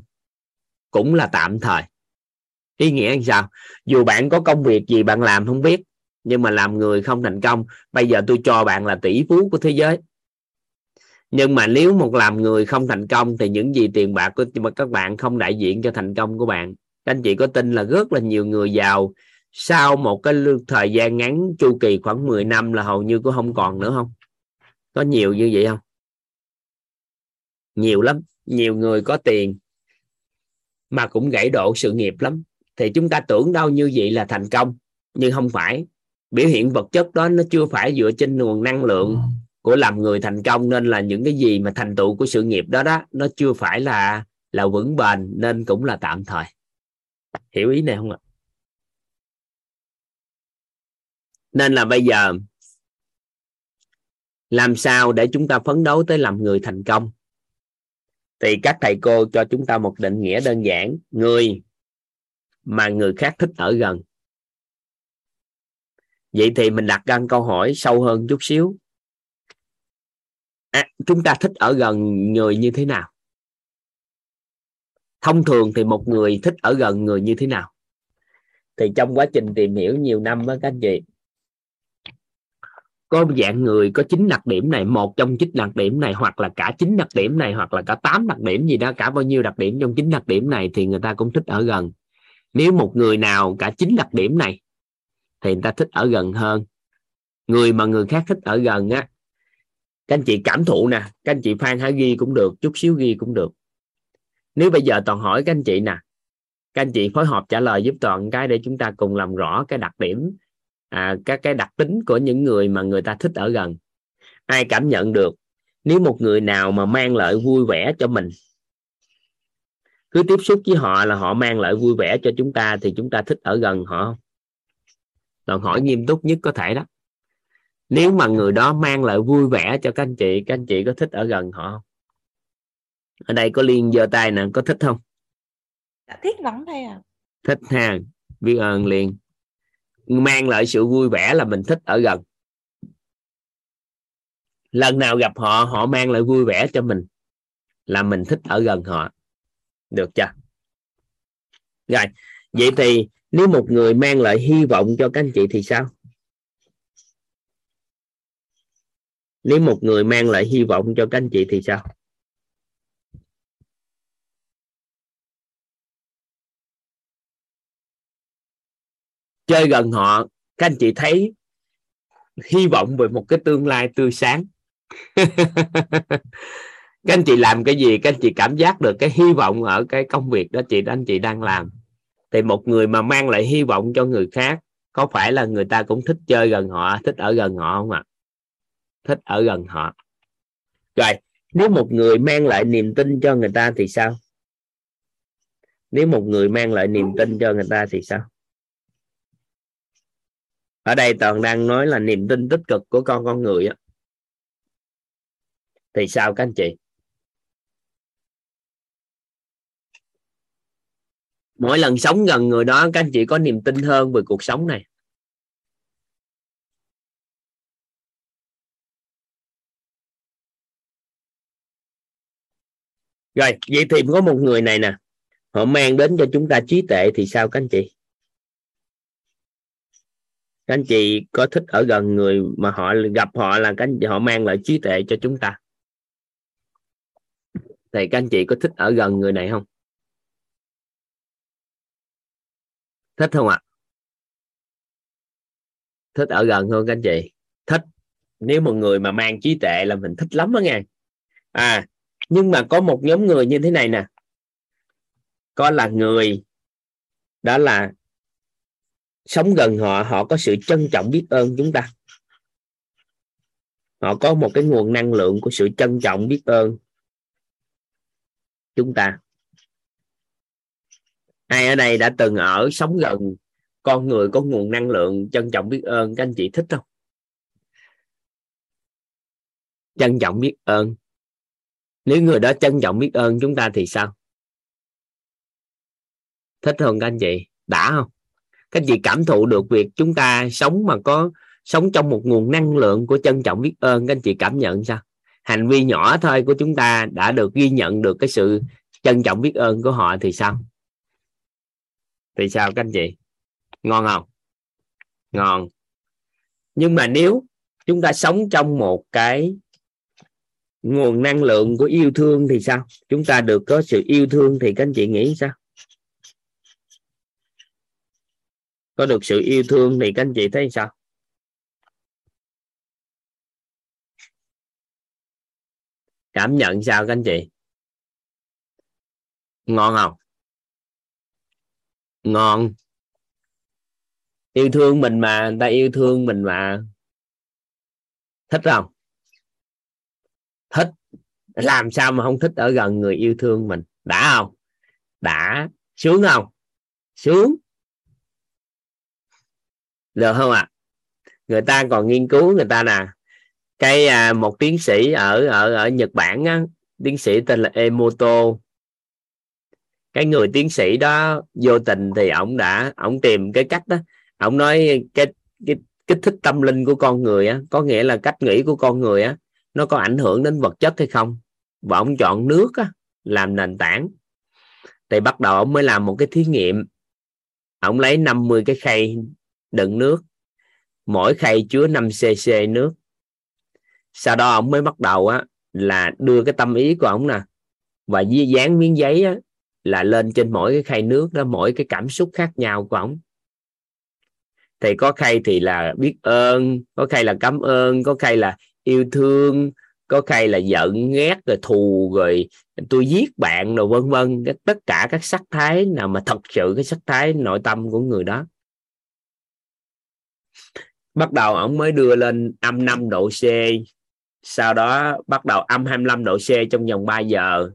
cũng là tạm thời. Ý nghĩa là sao? Dù bạn có công việc gì bạn làm không biết, nhưng mà làm người không thành công, bây giờ tôi cho bạn là tỷ phú của thế giới. Nhưng mà nếu một làm người không thành công thì những gì tiền bạc của các bạn không đại diện cho thành công của bạn. Các anh chị có tin là rất là nhiều người giàu sau một cái thời gian ngắn, chu kỳ khoảng mười năm là hầu như cũng không còn nữa không? Có nhiều như vậy không? Nhiều lắm. Nhiều người có tiền mà cũng gãy đổ sự nghiệp lắm. Thì chúng ta tưởng đâu như vậy là thành công, nhưng không phải. Biểu hiện vật chất đó nó chưa phải dựa trên nguồn năng lượng của làm người thành công, nên là những cái gì mà thành tựu của sự nghiệp đó đó nó chưa phải là là vững bền, nên cũng là tạm thời. Hiểu ý này không ạ? Nên là bây giờ làm sao để chúng ta phấn đấu tới làm người thành công, thì các thầy cô cho chúng ta một định nghĩa đơn giản: người mà người khác thích ở gần. Vậy thì mình đặt ra câu hỏi sâu hơn chút xíu. À, chúng ta thích ở gần người như thế nào? Thông thường thì một người thích ở gần người như thế nào? Thì trong quá trình tìm hiểu nhiều năm đó các anh chị, có dạng người có chín đặc điểm này, một trong chín đặc điểm này, hoặc là cả chín đặc điểm này, hoặc là cả tám đặc điểm gì đó, cả bao nhiêu đặc điểm trong chín đặc điểm này thì người ta cũng thích ở gần. Nếu một người nào cả chín đặc điểm này thì người ta thích ở gần hơn. Người mà người khác thích ở gần á, các anh chị cảm thụ nè, các anh chị Phan hãy ghi cũng được, chút xíu ghi cũng được. Nếu bây giờ Toàn hỏi các anh chị nè, các anh chị phối hợp trả lời giúp Toàn cái để chúng ta cùng làm rõ cái đặc điểm, à, các cái đặc tính của những người mà người ta thích ở gần. Ai cảm nhận được nếu một người nào mà mang lại vui vẻ cho mình, cứ tiếp xúc với họ là họ mang lại vui vẻ cho chúng ta thì chúng ta thích ở gần họ không? Toàn hỏi nghiêm túc nhất có thể đó. Nếu mà người đó mang lại vui vẻ cho các anh chị, các anh chị có thích ở gần họ không? Ở đây có Liên giơ tay nè, có thích không? Thích lắm thầy ạ. Thích ha, biết ơn Liên. Mang lại sự vui vẻ là mình thích ở gần. Lần nào gặp họ, họ mang lại vui vẻ cho mình là mình thích ở gần họ. Được chưa? Rồi, vậy thì nếu một người mang lại hy vọng cho các anh chị thì sao? Nếu một người mang lại hy vọng cho các anh chị thì sao? Chơi gần họ, các anh chị thấy hy vọng về một cái tương lai tươi sáng. Các anh chị làm cái gì, các anh chị cảm giác được cái hy vọng ở cái công việc đó chị, anh chị đang làm. Thì một người mà mang lại hy vọng cho người khác, có phải là người ta cũng thích chơi gần họ, thích ở gần họ không ạ? À? Thích ở gần họ. Rồi, nếu một người mang lại niềm tin cho người ta thì sao? Nếu một người mang lại niềm tin cho người ta thì sao? Ở đây Toàn đang nói là niềm tin tích cực của con con người á. Thì sao các anh chị? Mỗi lần sống gần người đó các anh chị có niềm tin hơn về cuộc sống này. Rồi, vậy thì có một người này nè, họ mang đến cho chúng ta trí tuệ thì sao các anh chị? Các anh chị có thích ở gần người mà họ gặp họ là các anh chị, họ mang lại trí tuệ cho chúng ta thì các anh chị có thích ở gần người này không? Thích không ạ? À? Thích ở gần hơn các anh chị? Thích. Nếu một người mà mang trí tuệ là mình thích lắm đó nghe. À, nhưng mà có một nhóm người như thế này nè, có là người đó là sống gần họ, họ có sự trân trọng biết ơn chúng ta, họ có một cái nguồn năng lượng của sự trân trọng biết ơn chúng ta. Ai ở đây đã từng ở sống gần con người có nguồn năng lượng trân trọng biết ơn, các anh chị thích không? Trân trọng biết ơn. Nếu người đó trân trọng biết ơn chúng ta thì sao? Thích không các anh chị? Đã không? Các anh chị cảm thụ được việc chúng ta sống mà có sống trong một nguồn năng lượng của trân trọng biết ơn, các anh chị cảm nhận sao? Hành vi nhỏ thôi của chúng ta đã được ghi nhận được cái sự trân trọng biết ơn của họ thì sao? Thì sao các anh chị? Ngon không? Ngon. Nhưng mà nếu chúng ta sống trong một cái nguồn năng lượng của yêu thương thì sao? Chúng ta được có sự yêu thương thì các anh chị nghĩ sao? Có được sự yêu thương thì các anh chị thấy sao? Cảm nhận sao các anh chị? Ngon không? Ngon. Yêu thương mình mà, người ta yêu thương mình mà. Thích không? Thích. Làm sao mà không thích ở gần người yêu thương mình? Đã không? Đã. Sướng không? Sướng. Được không ạ? À? Người ta còn nghiên cứu, người ta là cái à, một tiến sĩ ở ở ở Nhật Bản á, tiến sĩ tên là Emoto. Cái người tiến sĩ đó vô tình thì ổng đã ổng tìm cái cách đó, ổng nói cái cái kích thích tâm linh của con người á, có nghĩa là cách nghĩ của con người á, nó có ảnh hưởng đến vật chất hay không. Và ổng chọn nước á làm nền tảng. Thì bắt đầu ổng mới làm một cái thí nghiệm. Ổng lấy năm mươi cái khay đựng nước, mỗi khay chứa năm xê xê nước, Sau đó ông mới bắt đầu á, là đưa cái tâm ý của ông nè và dán miếng giấy á, là lên trên mỗi cái khay nước đó, mỗi cái cảm xúc khác nhau của ông. Thì có khay thì là biết ơn, có khay là cảm ơn, có khay là yêu thương, có khay là giận ghét rồi thù rồi tôi giết bạn rồi vân vân, tất cả các sắc thái nào mà thật sự cái sắc thái nội tâm của người đó. Bắt đầu ổng mới đưa lên âm năm độ C, sau đó bắt đầu âm hai mươi lăm độ C trong vòng ba giờ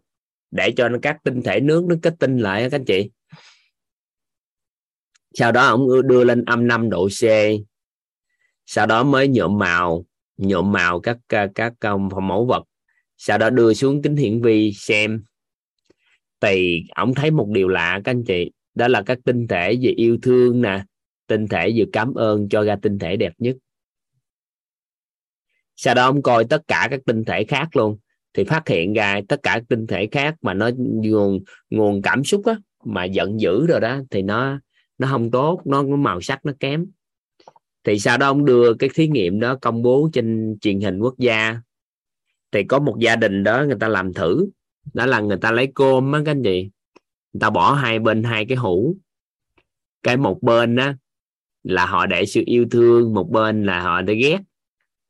để cho nó các tinh thể nước nó kết tinh lại các anh chị. Sau đó ổng đưa lên âm năm độ C, sau đó mới nhuộm màu, nhuộm màu các các, các mẫu vật, sau đó đưa xuống kính hiển vi xem. Thì ổng thấy một điều lạ các anh chị, đó là các tinh thể về yêu thương nè, tinh thể về cảm ơn cho ra tinh thể đẹp nhất. Sau đó ông coi tất cả các tinh thể khác luôn, thì phát hiện ra tất cả tinh thể khác mà nó nguồn nguồn cảm xúc á, mà giận dữ rồi đó, thì nó nó không tốt, nó màu sắc nó kém. Thì sau đó ông đưa cái thí nghiệm đó công bố trên truyền hình quốc gia. Thì có một gia đình đó người ta làm thử, đó là người ta lấy cơm á các anh chị, người ta bỏ hai bên hai cái hũ, cái một bên á là họ để sự yêu thương, một bên là họ để ghét.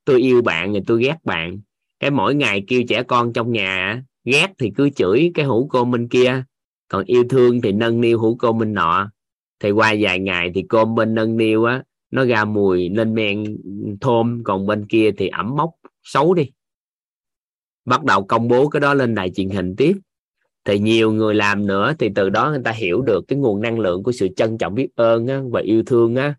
Tôi yêu bạn thì tôi ghét bạn. Cái mỗi ngày kêu trẻ con trong nhà ghét thì cứ chửi cái hũ cơm bên kia, còn yêu thương thì nâng niu hũ cơm bên nọ. Thì qua vài ngày thì cơm bên nâng niu á nó ra mùi lên men thơm, còn bên kia thì ẩm mốc xấu đi. Bắt đầu công bố cái đó lên đài truyền hình tiếp. Thì nhiều người làm nữa, thì từ đó người ta hiểu được cái nguồn năng lượng của sự trân trọng, biết ơn á, và yêu thương á,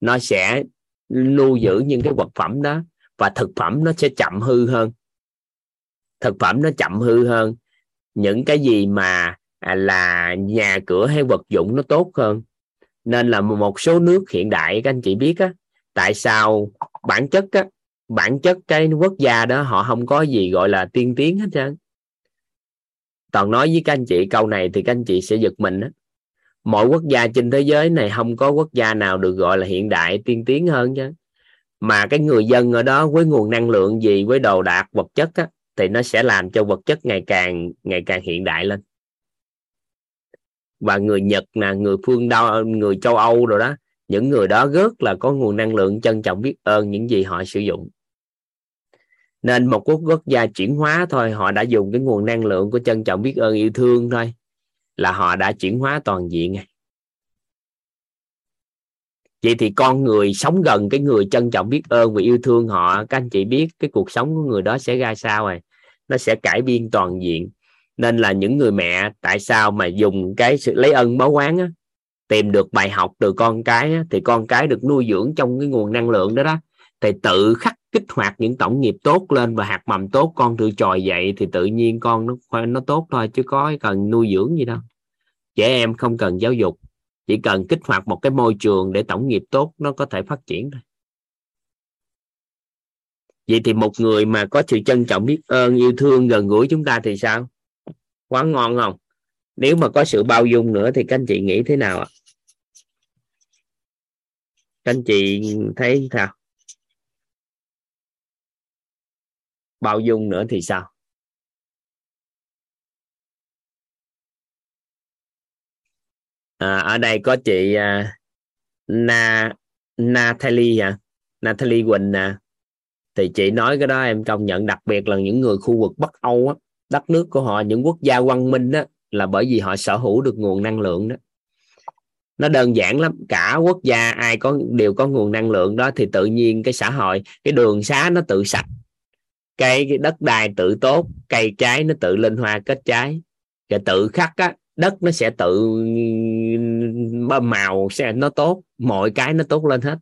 nó sẽ lưu giữ những cái vật phẩm đó, và thực phẩm nó sẽ chậm hư hơn. Thực phẩm nó chậm hư hơn. Những cái gì mà là nhà cửa hay vật dụng nó tốt hơn. Nên là một số nước hiện đại các anh chị biết á, tại sao bản chất á, bản chất cái quốc gia đó họ không có gì gọi là tiên tiến hết trơn. Toàn nói với các anh chị câu này thì các anh chị sẽ giật mình đó. Mọi quốc gia trên thế giới này không có quốc gia nào được gọi là hiện đại tiên tiến hơn chứ. Mà cái người dân ở đó với nguồn năng lượng gì, với đồ đạc vật chất á, thì nó sẽ làm cho vật chất ngày càng ngày càng hiện đại lên. Và người Nhật nè, người phương Đông, người châu Âu rồi đó, những người đó rất là có nguồn năng lượng trân trọng biết ơn những gì họ sử dụng. Nên một quốc quốc gia chuyển hóa thôi, họ đã dùng cái nguồn năng lượng của trân trọng biết ơn yêu thương thôi, là họ đã chuyển hóa toàn diện. Vậy thì con người sống gần cái người trân trọng biết ơn và yêu thương họ, các anh chị biết cái cuộc sống của người đó sẽ ra sao rồi, nó sẽ cải biên toàn diện. Nên là những người mẹ tại sao mà dùng cái sự lấy ân báo oán á, tìm được bài học từ con cái á, thì con cái được nuôi dưỡng trong cái nguồn năng lượng đó đó, thì tự khắc kích hoạt những tổng nghiệp tốt lên và hạt mầm tốt. Con tự trồi dậy thì tự nhiên con nó nó tốt thôi, chứ có cần nuôi dưỡng gì đâu. Trẻ em không cần giáo dục, chỉ cần kích hoạt một cái môi trường để tổng nghiệp tốt nó có thể phát triển thôi. Vậy thì một người mà có sự trân trọng biết ơn yêu thương gần gũi chúng ta thì sao? Quá ngon không? Nếu mà có sự bao dung nữa thì các anh chị nghĩ thế nào ạ? Các anh chị thấy sao? Bao dung nữa thì sao? À, ở đây có chị uh, Na Natalie hả? Natalie Quỳnh nè. Thì chị nói cái đó em công nhận, đặc biệt là những người khu vực Bắc Âu á, đất nước của họ, những quốc gia văn minh á, là bởi vì họ sở hữu được nguồn năng lượng đó. Nó đơn giản lắm, cả quốc gia ai có đều có nguồn năng lượng đó, thì tự nhiên cái xã hội, cái đường xá nó tự sạch, cái, cái đất đai tự tốt, cây trái nó tự lên hoa kết trái, và tự khắc á, đất nó sẽ tự màu sẽ nó tốt, mọi cái nó tốt lên hết.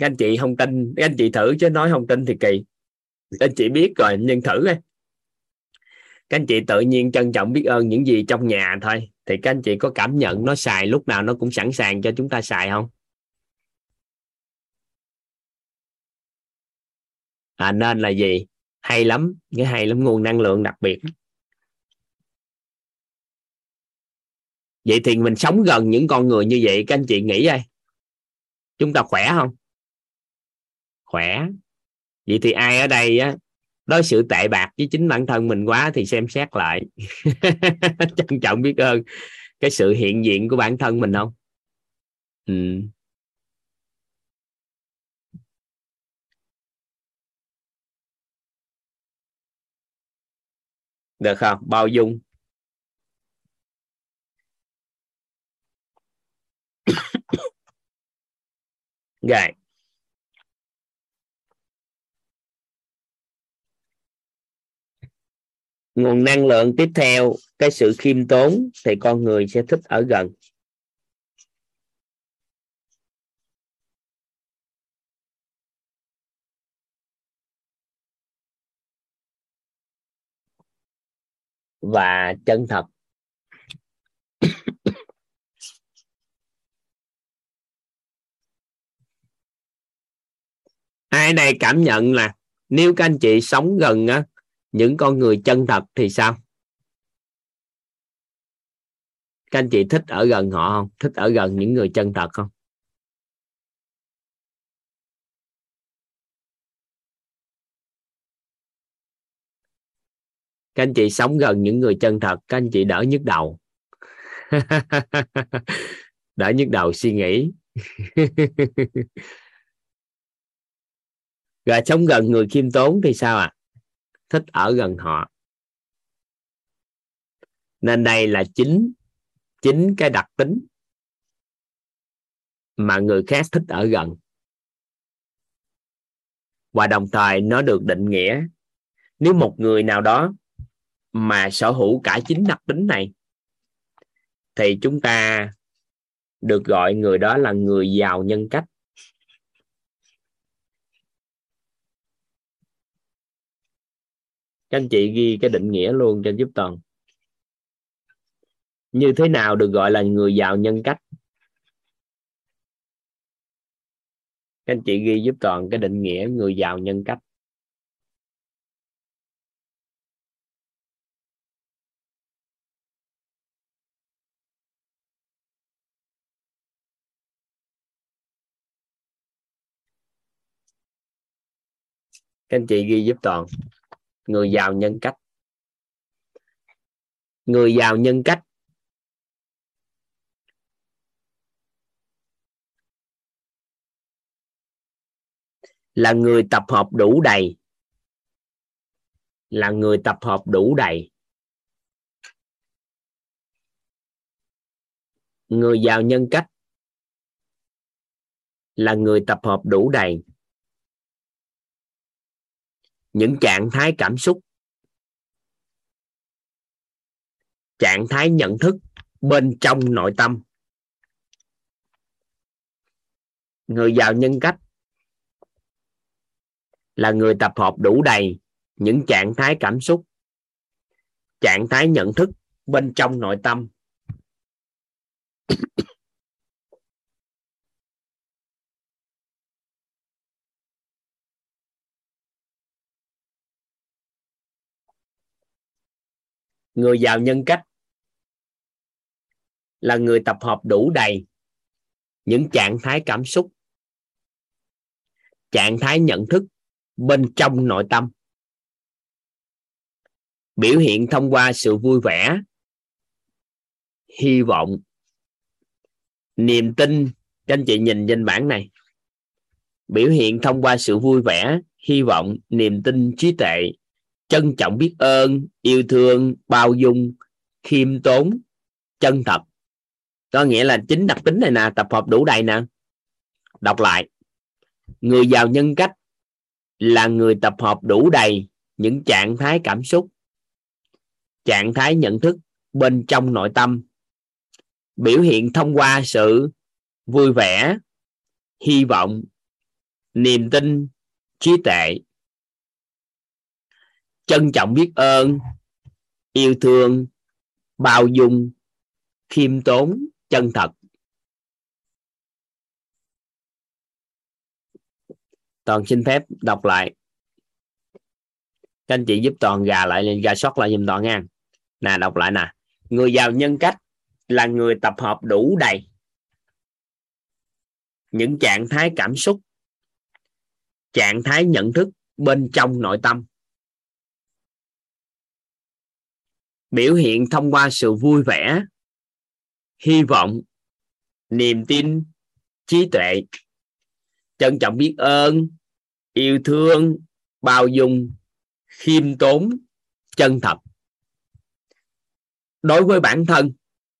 Các anh chị không tin, các anh chị thử, chứ nói không tin thì kỳ. Các anh chị biết rồi nhưng thử ấy. Các anh chị tự nhiên trân trọng biết ơn những gì trong nhà thôi, thì các anh chị có cảm nhận nó xài lúc nào nó cũng sẵn sàng cho chúng ta xài không? À, nên là gì? Hay lắm, cái hay lắm, nguồn năng lượng đặc biệt. Vậy thì mình sống gần những con người như vậy, các anh chị nghĩ đây, chúng ta khỏe không? khỏe. Vậy thì ai ở đây á đối xử tệ bạc với chính bản thân mình quá thì xem xét lại trân trọng biết ơn cái sự hiện diện của bản thân mình không? Ừ. Được không? Bao dung. Rồi. Nguồn năng lượng tiếp theo, cái sự khiêm tốn thì con người sẽ thích ở gần. Và chân thật. Ai này cảm nhận là nếu các anh chị sống gần á những con người chân thật thì sao? Các anh chị thích ở gần họ không? Thích ở gần những người chân thật không? Các anh chị sống gần những người chân thật, các anh chị đỡ nhức đầu. Đỡ nhức đầu suy nghĩ. Rồi sống gần người khiêm tốn thì sao ạ? À? Thích ở gần họ. Nên đây là chính chính cái đặc tính mà người khác thích ở gần. Và đồng thời nó được định nghĩa nếu một người nào đó mà sở hữu cả chính đặc tính này thì chúng ta được gọi người đó là người giàu nhân cách. Các anh chị ghi cái định nghĩa luôn cho giúp Toàn. Như thế nào được gọi là người giàu nhân cách? Các anh chị ghi giúp Toàn cái định nghĩa người giàu nhân cách. Các anh chị ghi giúp Toàn. Người giàu nhân cách. Người giàu nhân cách là người tập hợp đủ đầy. Là người tập hợp đủ đầy. Người giàu nhân cách là người tập hợp đủ đầy những trạng thái cảm xúc, trạng thái nhận thức bên trong nội tâm. Người giàu nhân cách là người tập hợp đủ đầy những trạng thái cảm xúc, trạng thái nhận thức bên trong nội tâm. Người giàu nhân cách là người tập hợp đủ đầy những trạng thái cảm xúc, trạng thái nhận thức bên trong nội tâm. Biểu hiện thông qua sự vui vẻ, hy vọng, niềm tin. Các anh chị nhìn trên bảng này. Biểu hiện thông qua sự vui vẻ, hy vọng, niềm tin, trí tuệ, trân trọng biết ơn, yêu thương, bao dung, khiêm tốn, chân thật. Có nghĩa là chính đặc tính này nè, tập hợp đủ đầy nè. Đọc lại. Người giàu nhân cách là người tập hợp đủ đầy những trạng thái cảm xúc, trạng thái nhận thức bên trong nội tâm. Biểu hiện thông qua sự vui vẻ, hy vọng, niềm tin, trí tuệ, trân trọng biết ơn, yêu thương, bao dung, khiêm tốn, chân thật. Toàn xin phép đọc lại. Các anh chị giúp Toàn gà lại, gà sót lại giùm Toàn nha. Nè, đọc lại nè. Người giàu nhân cách là người tập hợp đủ đầy những trạng thái cảm xúc, trạng thái nhận thức bên trong nội tâm, biểu hiện thông qua sự vui vẻ, hy vọng, niềm tin, trí tuệ, trân trọng biết ơn, yêu thương, bao dung, khiêm tốn, chân thật. Đối với bản thân,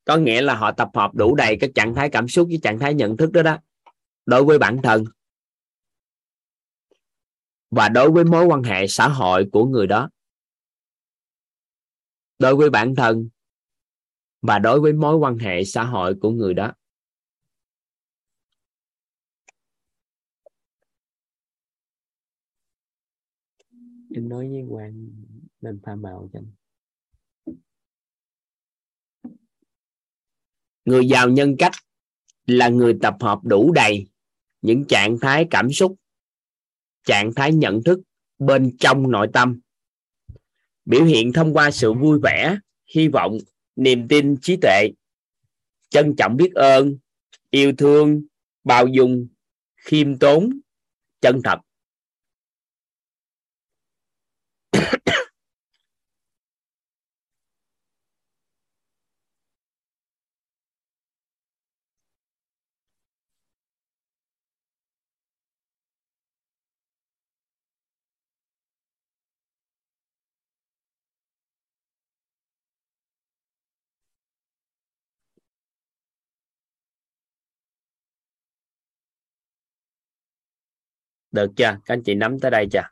có nghĩa là họ tập hợp đủ đầy các trạng thái cảm xúc với trạng thái nhận thức đó đó. Đối với bản thân và đối với mối quan hệ xã hội của người đó. Đối với bản thân và đối với mối quan hệ xã hội của người đó. Em nói với Hoàng nên pha màu cho anh. Người giàu nhân cách là người tập hợp đủ đầy những trạng thái cảm xúc, trạng thái nhận thức bên trong nội tâm, biểu hiện thông qua sự vui vẻ, hy vọng, niềm tin, trí tuệ, trân trọng biết ơn, yêu thương, bao dung, khiêm tốn, chân thật. Được chưa? Các anh chị nắm tới đây chưa?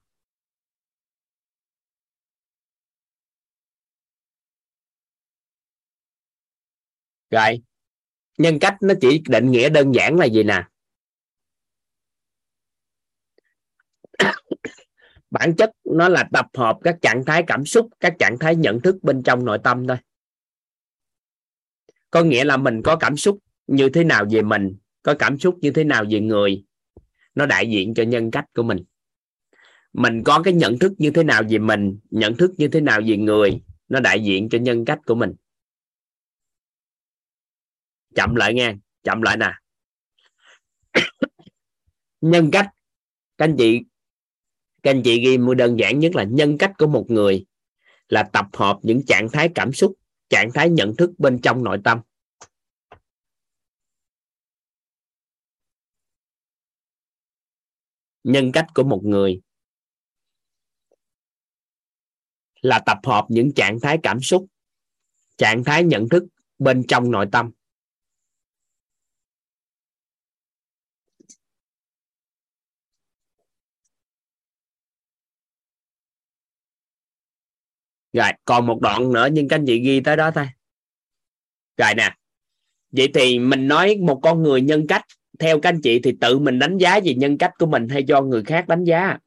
Rồi. Nhân cách nó chỉ định nghĩa đơn giản là gì nè? Bản chất nó là tập hợp các trạng thái cảm xúc, các trạng thái nhận thức bên trong nội tâm thôi. Có nghĩa là mình có cảm xúc như thế nào về mình, có cảm xúc như thế nào về người. Nó đại diện cho nhân cách của mình. Mình có cái nhận thức như thế nào về mình, nhận thức như thế nào về người, nó đại diện cho nhân cách của mình. Chậm lại nghe, chậm lại nè. Nhân cách, các anh chị, các anh chị ghi đơn giản nhất là nhân cách của một người là tập hợp những trạng thái cảm xúc, trạng thái nhận thức bên trong nội tâm. Nhân cách của một người là tập hợp những trạng thái cảm xúc, trạng thái nhận thức bên trong nội tâm. Rồi, còn một đoạn nữa nhưng các anh chị ghi tới đó thôi. Rồi nè. Vậy thì mình nói một con người nhân cách, theo các anh chị thì tự mình đánh giá về nhân cách của mình hay do người khác đánh giá?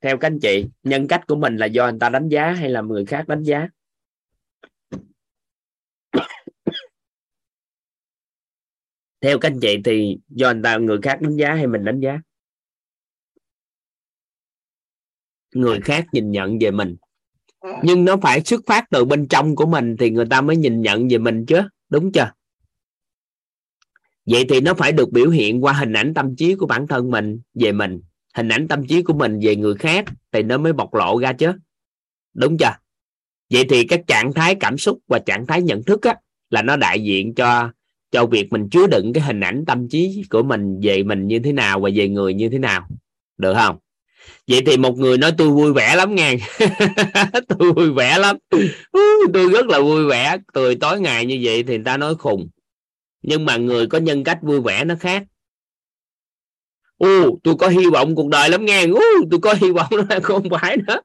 Theo các anh chị, nhân cách của mình là do người ta đánh giá hay là người khác đánh giá? Theo các anh chị thì do người ta, người khác đánh giá hay mình đánh giá? Người khác nhìn nhận về mình. Nhưng nó phải xuất phát từ bên trong của mình thì người ta mới nhìn nhận về mình chứ, đúng chưa? Vậy thì nó phải được biểu hiện qua hình ảnh tâm trí của bản thân mình về mình, hình ảnh tâm trí của mình về người khác thì nó mới bộc lộ ra chứ, đúng chưa? Vậy thì các trạng thái cảm xúc và trạng thái nhận thức á, là nó đại diện cho cho việc mình chứa đựng cái hình ảnh tâm trí của mình về mình như thế nào và về người như thế nào, được không? Vậy thì một người nói tôi vui vẻ lắm nghe, tôi vui vẻ lắm, tôi rất là vui vẻ, cười tối ngày như vậy thì người ta nói khùng. Nhưng mà người có nhân cách vui vẻ nó khác. Ồ, tôi có hy vọng cuộc đời lắm nghe. Ồ, tôi có hy vọng đó, không phải nữa.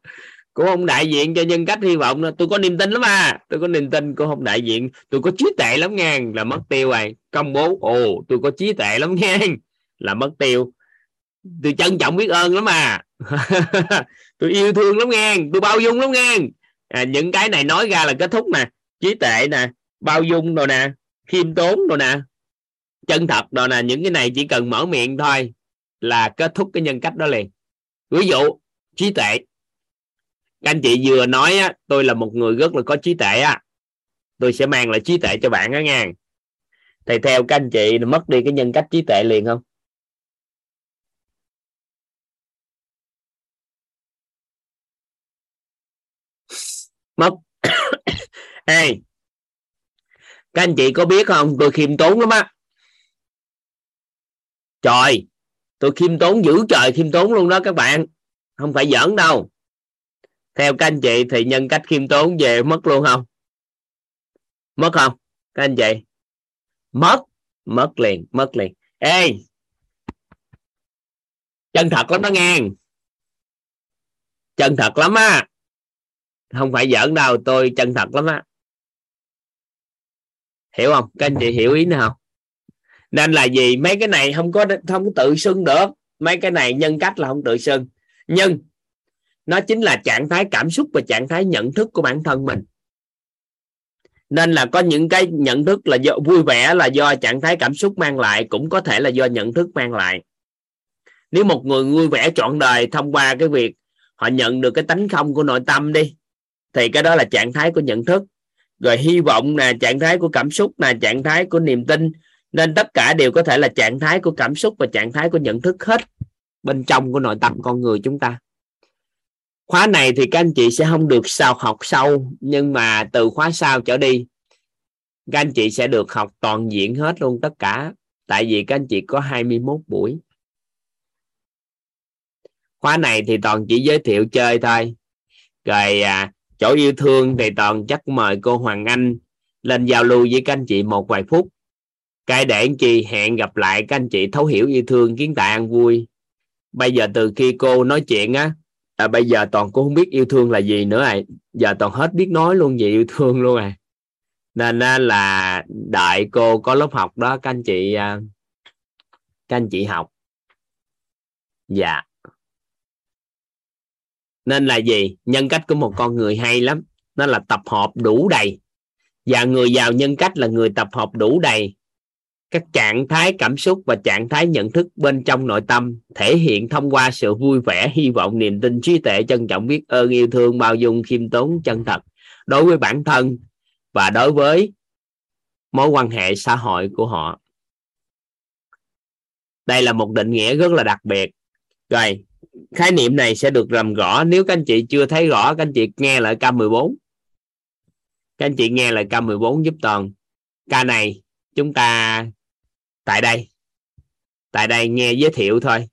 Cũng không đại diện cho nhân cách hy vọng nữa. Tôi có niềm tin lắm à. Tôi có niềm tin cũng không đại diện. Tôi có trí tuệ lắm nghe là mất tiêu rồi. Công bố, ồ, tôi có trí tuệ lắm nghe là mất tiêu. Tôi trân trọng biết ơn lắm à. Tôi yêu thương lắm nghe. Tôi bao dung lắm nghe. À, những cái này nói ra là kết thúc nè. Trí tuệ nè, bao dung rồi nè, khiêm tốn rồi nè, chân thật rồi nè, những cái này chỉ cần mở miệng thôi là kết thúc cái nhân cách đó liền. Ví dụ trí tuệ, các anh chị vừa nói á, tôi là một người rất là có trí tuệ á, tôi sẽ mang lại trí tuệ cho bạn đó nha, thì theo các anh chị mất đi cái nhân cách trí tuệ liền không? mất. Ê, các anh chị có biết không, tôi khiêm tốn lắm á. Trời, tôi khiêm tốn dữ trời, khiêm tốn luôn đó các bạn, không phải giỡn đâu. Theo các anh chị thì nhân cách khiêm tốn về mất luôn không? Mất không các anh chị? Mất, mất liền, mất liền. Ê, chân thật lắm đó nghe, chân thật lắm á, không phải giỡn đâu, tôi chân thật lắm á, hiểu không? Các anh chị hiểu ý nữa không? Nên là gì, mấy cái này không có không có tự xưng được, mấy cái này nhân cách là không tự xưng, nhưng nó chính là trạng thái cảm xúc và trạng thái nhận thức của bản thân mình. Nên là có những cái nhận thức là do vui vẻ là do trạng thái cảm xúc mang lại, cũng có thể là do nhận thức mang lại. Nếu một người vui vẻ trọn đời thông qua cái việc họ nhận được cái tánh không của nội tâm đi, thì cái đó là trạng thái của nhận thức. Rồi hy vọng nè, trạng thái của cảm xúc nè, trạng thái của niềm tin. Nên tất cả đều có thể là trạng thái của cảm xúc và trạng thái của nhận thức hết bên trong của nội tâm con người chúng ta. Khóa này thì các anh chị sẽ không được sao học sâu, nhưng mà từ khóa sau trở đi các anh chị sẽ được học toàn diện hết luôn tất cả. Tại vì các anh chị có hai mươi mốt buổi. Khóa này thì toàn chỉ giới thiệu chơi thôi. Rồi à, chỗ yêu thương thì toàn chắc mời cô Hoàng Anh lên giao lưu với các anh chị một vài phút. Cái để anh chị hẹn gặp lại các anh chị thấu hiểu yêu thương kiến tạo an vui. Bây giờ từ khi cô nói chuyện á, à, bây giờ toàn cũng không biết yêu thương là gì nữa rồi. Giờ toàn hết biết nói luôn về yêu thương luôn rồi. Nên là đợi cô có lớp học đó các anh chị, các anh chị học. Dạ. Nên là gì, nhân cách của một con người hay lắm, nó là tập hợp đủ đầy. Và người giàu nhân cách là người tập hợp đủ đầy các trạng thái cảm xúc và trạng thái nhận thức bên trong nội tâm, thể hiện thông qua sự vui vẻ, hy vọng, niềm tin, trí tuệ, trân trọng, biết ơn, yêu thương, bao dung, khiêm tốn, chân thật đối với bản thân và đối với mối quan hệ xã hội của họ. Đây là một định nghĩa rất là đặc biệt. Rồi, khái niệm này sẽ được làm rõ. Nếu các anh chị chưa thấy rõ, các anh chị nghe lại ca mười bốn. Các anh chị nghe lại ca mười bốn giúp toàn. Ca này chúng ta tại đây tại đây nghe giới thiệu thôi.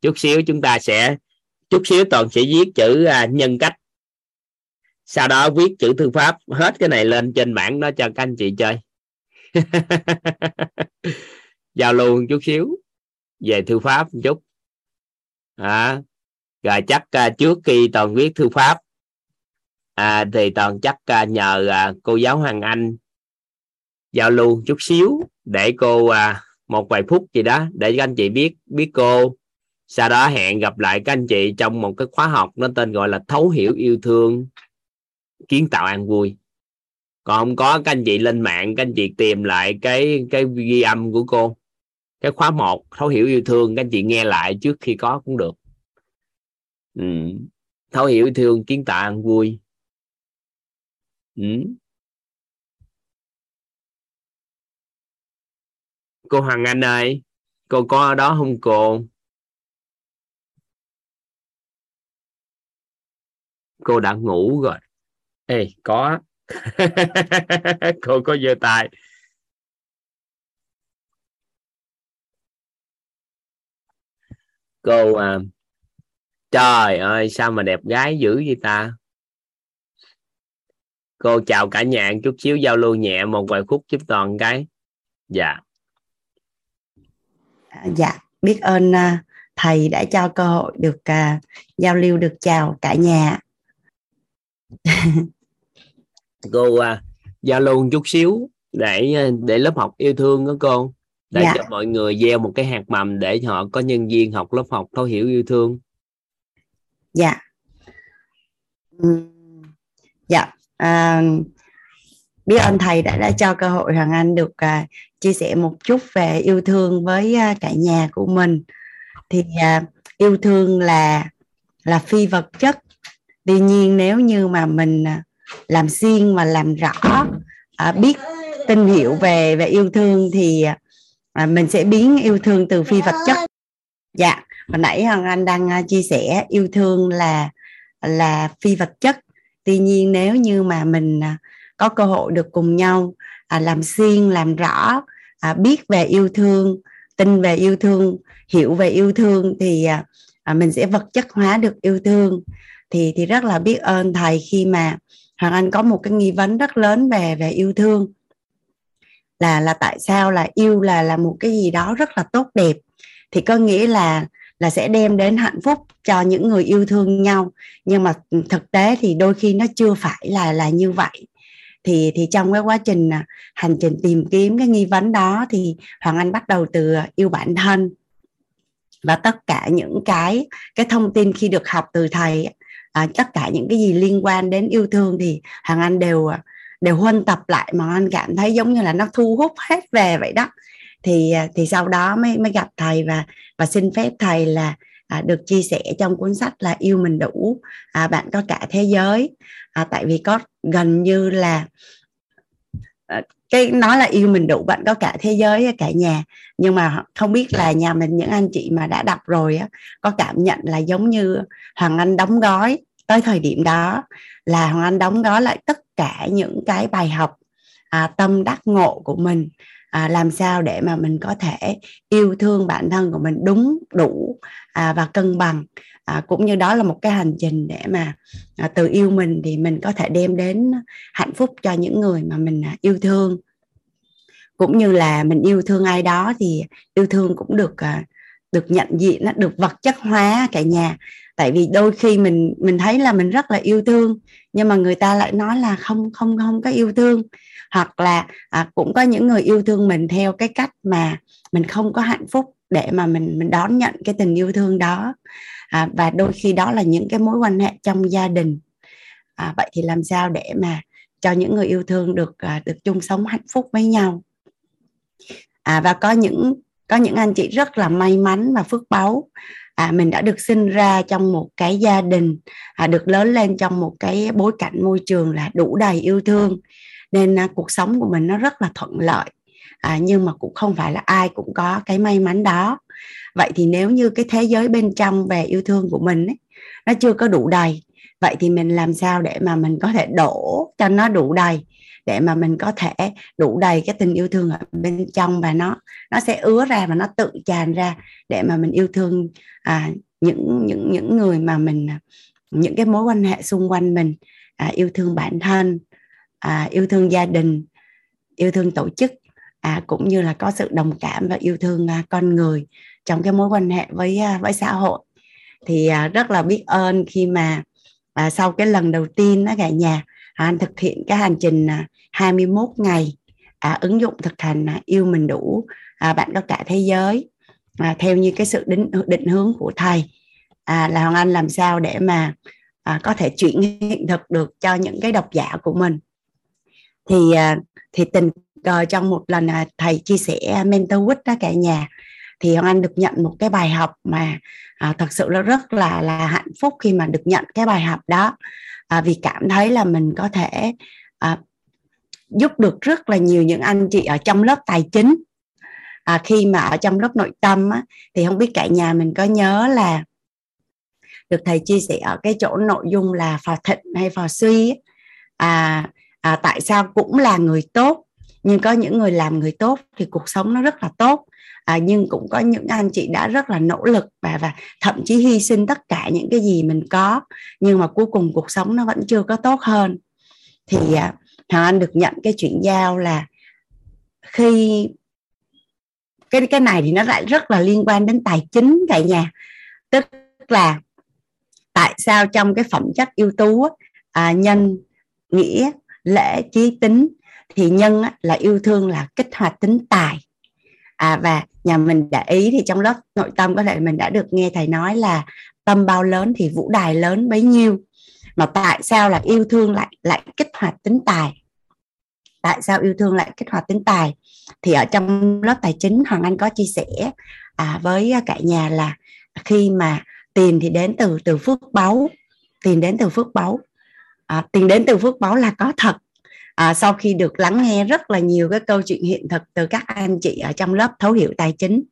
Chút xíu chúng ta sẽ chút xíu toàn sẽ viết chữ à, nhân cách, sau đó viết chữ thư pháp, hết cái này lên trên bảng đó cho các anh chị chơi. Giao lưu chút xíu về thư pháp một chút à, rồi chắc à, trước khi toàn viết thư pháp à, thì toàn chắc à, nhờ à, cô giáo Hoàng Anh giao lưu chút xíu để cô à, một vài phút gì đó để các anh chị biết biết cô, sau đó hẹn gặp lại các anh chị trong một cái khóa học nó tên gọi là thấu hiểu yêu thương kiến tạo an vui. Còn không có, các anh chị lên mạng các anh chị tìm lại cái cái ghi âm của cô, cái khóa một thấu hiểu yêu thương, các anh chị nghe lại trước khi có cũng được. Ừ. Thấu hiểu yêu thương kiến tạo an vui. Ừ. Cô Hoàng Anh ơi, cô có ở đó không cô? Cô đã ngủ rồi. Ê, có. Cô có giơ tay. Cô à, trời ơi, sao mà đẹp gái dữ vậy ta? Cô chào cả nhà, chút xíu giao lưu nhẹ một vài phút giúp toàn cái. Dạ. Dạ, biết ơn thầy đã cho cơ hội được uh, giao lưu, được chào cả nhà. Cô uh, giao lưu chút xíu để để lớp học yêu thương đó cô, để dạ. Cho mọi người gieo một cái hạt mầm để họ có nhân viên học lớp học thấu hiểu yêu thương. Dạ, dạ, uh, biết ơn thầy đã đã cho cơ hội Hoàng Anh được uh, chia sẻ một chút về yêu thương với cả nhà của mình. Thì uh, yêu thương là là phi vật chất. Tuy nhiên nếu như mà mình làm xuyên và làm rõ, uh, biết tin hiểu về về yêu thương thì uh, mình sẽ biến yêu thương từ phi vật chất. Dạ, hồi nãy Hoàng Anh đang uh, chia sẻ yêu thương là là phi vật chất. Tuy nhiên nếu như mà mình có cơ hội được cùng nhau làm xuyên, làm rõ, biết về yêu thương, tin về yêu thương, hiểu về yêu thương thì mình sẽ vật chất hóa được yêu thương. Thì, thì rất là biết ơn Thầy khi mà Hoàng Anh có một cái nghi vấn rất lớn về, về yêu thương. Là, là tại sao là yêu là, là một cái gì đó rất là tốt đẹp. Thì có nghĩa là, là sẽ đem đến hạnh phúc cho những người yêu thương nhau. Nhưng mà thực tế thì đôi khi nó chưa phải là, là như vậy. Thì, thì trong cái quá trình hành trình tìm kiếm cái nghi vấn đó thì Hoàng Anh bắt đầu từ yêu bản thân. Và tất cả những cái, cái thông tin khi được học từ Thầy, à, tất cả những cái gì liên quan đến yêu thương thì Hoàng Anh đều, đều huân tập lại mà Hoàng Anh cảm thấy giống như là nó thu hút hết về vậy đó. Thì, thì sau đó mới, mới gặp Thầy và, và xin phép Thầy là à, được chia sẻ trong cuốn sách là Yêu Mình Đủ, à, Bạn Có Cả Thế Giới. À, tại vì có gần như là à, cái nói là yêu mình đủ, bạn có cả thế giới, cả nhà. Nhưng mà không biết là nhà mình những anh chị mà đã đọc rồi á, có cảm nhận là giống như Hoàng Anh đóng gói tới thời điểm đó, là Hoàng Anh đóng gói lại tất cả những cái bài học à, tâm đắc ngộ của mình. À, làm sao để mà mình có thể yêu thương bản thân của mình đúng, đủ à, và cân bằng. À, cũng như đó là một cái hành trình để mà à, từ yêu mình thì mình có thể đem đến hạnh phúc cho những người mà mình à, yêu thương. Cũng như là mình yêu thương ai đó thì yêu thương cũng được, à, được nhận diện, nó được vật chất hóa cả nhà. Tại vì đôi khi mình, mình thấy là mình rất là yêu thương nhưng mà người ta lại nói là không, không, không có yêu thương. Hoặc là à, cũng có những người yêu thương mình theo cái cách mà mình không có hạnh phúc để mà mình, mình đón nhận cái tình yêu thương đó. À, và đôi khi đó là những cái mối quan hệ trong gia đình. À, vậy thì làm sao để mà cho những người yêu thương được à, được chung sống hạnh phúc với nhau. À, và có những có những anh chị rất là may mắn và phước báu. À, mình đã được sinh ra trong một cái gia đình, à, được lớn lên trong một cái bối cảnh môi trường là đủ đầy yêu thương. Nên à, cuộc sống của mình nó rất là thuận lợi. À, nhưng mà cũng không phải là ai cũng có cái may mắn đó. Vậy thì nếu như cái thế giới bên trong về yêu thương của mình ấy, nó chưa có đủ đầy, vậy thì mình làm sao để mà mình có thể đổ cho nó đủ đầy, để mà mình có thể đủ đầy cái tình yêu thương ở bên trong và nó nó sẽ ứa ra và nó tự tràn ra để mà mình yêu thương à, những những những người mà mình, những cái mối quan hệ xung quanh mình, à, yêu thương bản thân, à, yêu thương gia đình, yêu thương tổ chức. À, cũng như là có sự đồng cảm và yêu thương à, con người trong cái mối quan hệ với, à, với xã hội. Thì à, rất là biết ơn khi mà à, sau cái lần đầu tiên đó cả nhà, à, anh thực hiện cái hành trình à, hai mươi mốt ngày à, ứng dụng thực hành à, Yêu Mình Đủ, à, Bạn Có Cả Thế Giới, à, theo như cái sự định, định hướng của Thầy, à, là Hoàng Anh làm sao để mà à, có thể chuyển hiện thực được cho những cái độc giả của mình. Thì, à, thì tình rồi trong một lần Thầy chia sẻ Mentor Week đó cả nhà, thì Hoàng Anh được nhận một cái bài học mà à, thật sự là rất là, là hạnh phúc khi mà được nhận cái bài học đó. À, vì cảm thấy là mình có thể à, giúp được rất là nhiều những anh chị ở trong lớp tài chính. À, khi mà ở trong lớp nội tâm á, thì không biết cả nhà mình có nhớ là được Thầy chia sẻ ở cái chỗ nội dung là phò thịnh hay phò suy. À, à, tại sao cũng là người tốt, nhưng có những người làm người tốt thì cuộc sống nó rất là tốt. À, nhưng cũng có những anh chị đã rất là nỗ lực và, và thậm chí hy sinh tất cả những cái gì mình có. Nhưng mà cuối cùng cuộc sống nó vẫn chưa có tốt hơn. Thì à, Hoàng Anh được nhận cái chuyển giao là khi... Cái, cái này thì nó lại rất là liên quan đến tài chính cả nhà. Tức là tại sao trong cái phẩm chất ưu tú, à, nhân, nghĩa, lễ, chí, tín, thì nhân là yêu thương là kích hoạt tính tài. À, và nhà mình đã ý thì trong lớp nội tâm có thể mình đã được nghe Thầy nói là tâm bao lớn thì vũ đài lớn bấy nhiêu. Mà tại sao là yêu thương lại, lại kích hoạt tính tài? Tại sao yêu thương lại kích hoạt tính tài? Thì ở trong lớp tài chính Hoàng Anh có chia sẻ à, với cả nhà là khi mà tiền thì đến từ, từ phước báu. Tiền đến từ phước báu. À, tiền đến từ phước báu là có thật. À, sau khi được lắng nghe rất là nhiều cái câu chuyện hiện thực từ các anh chị ở trong lớp Thấu Hiểu Tài Chính,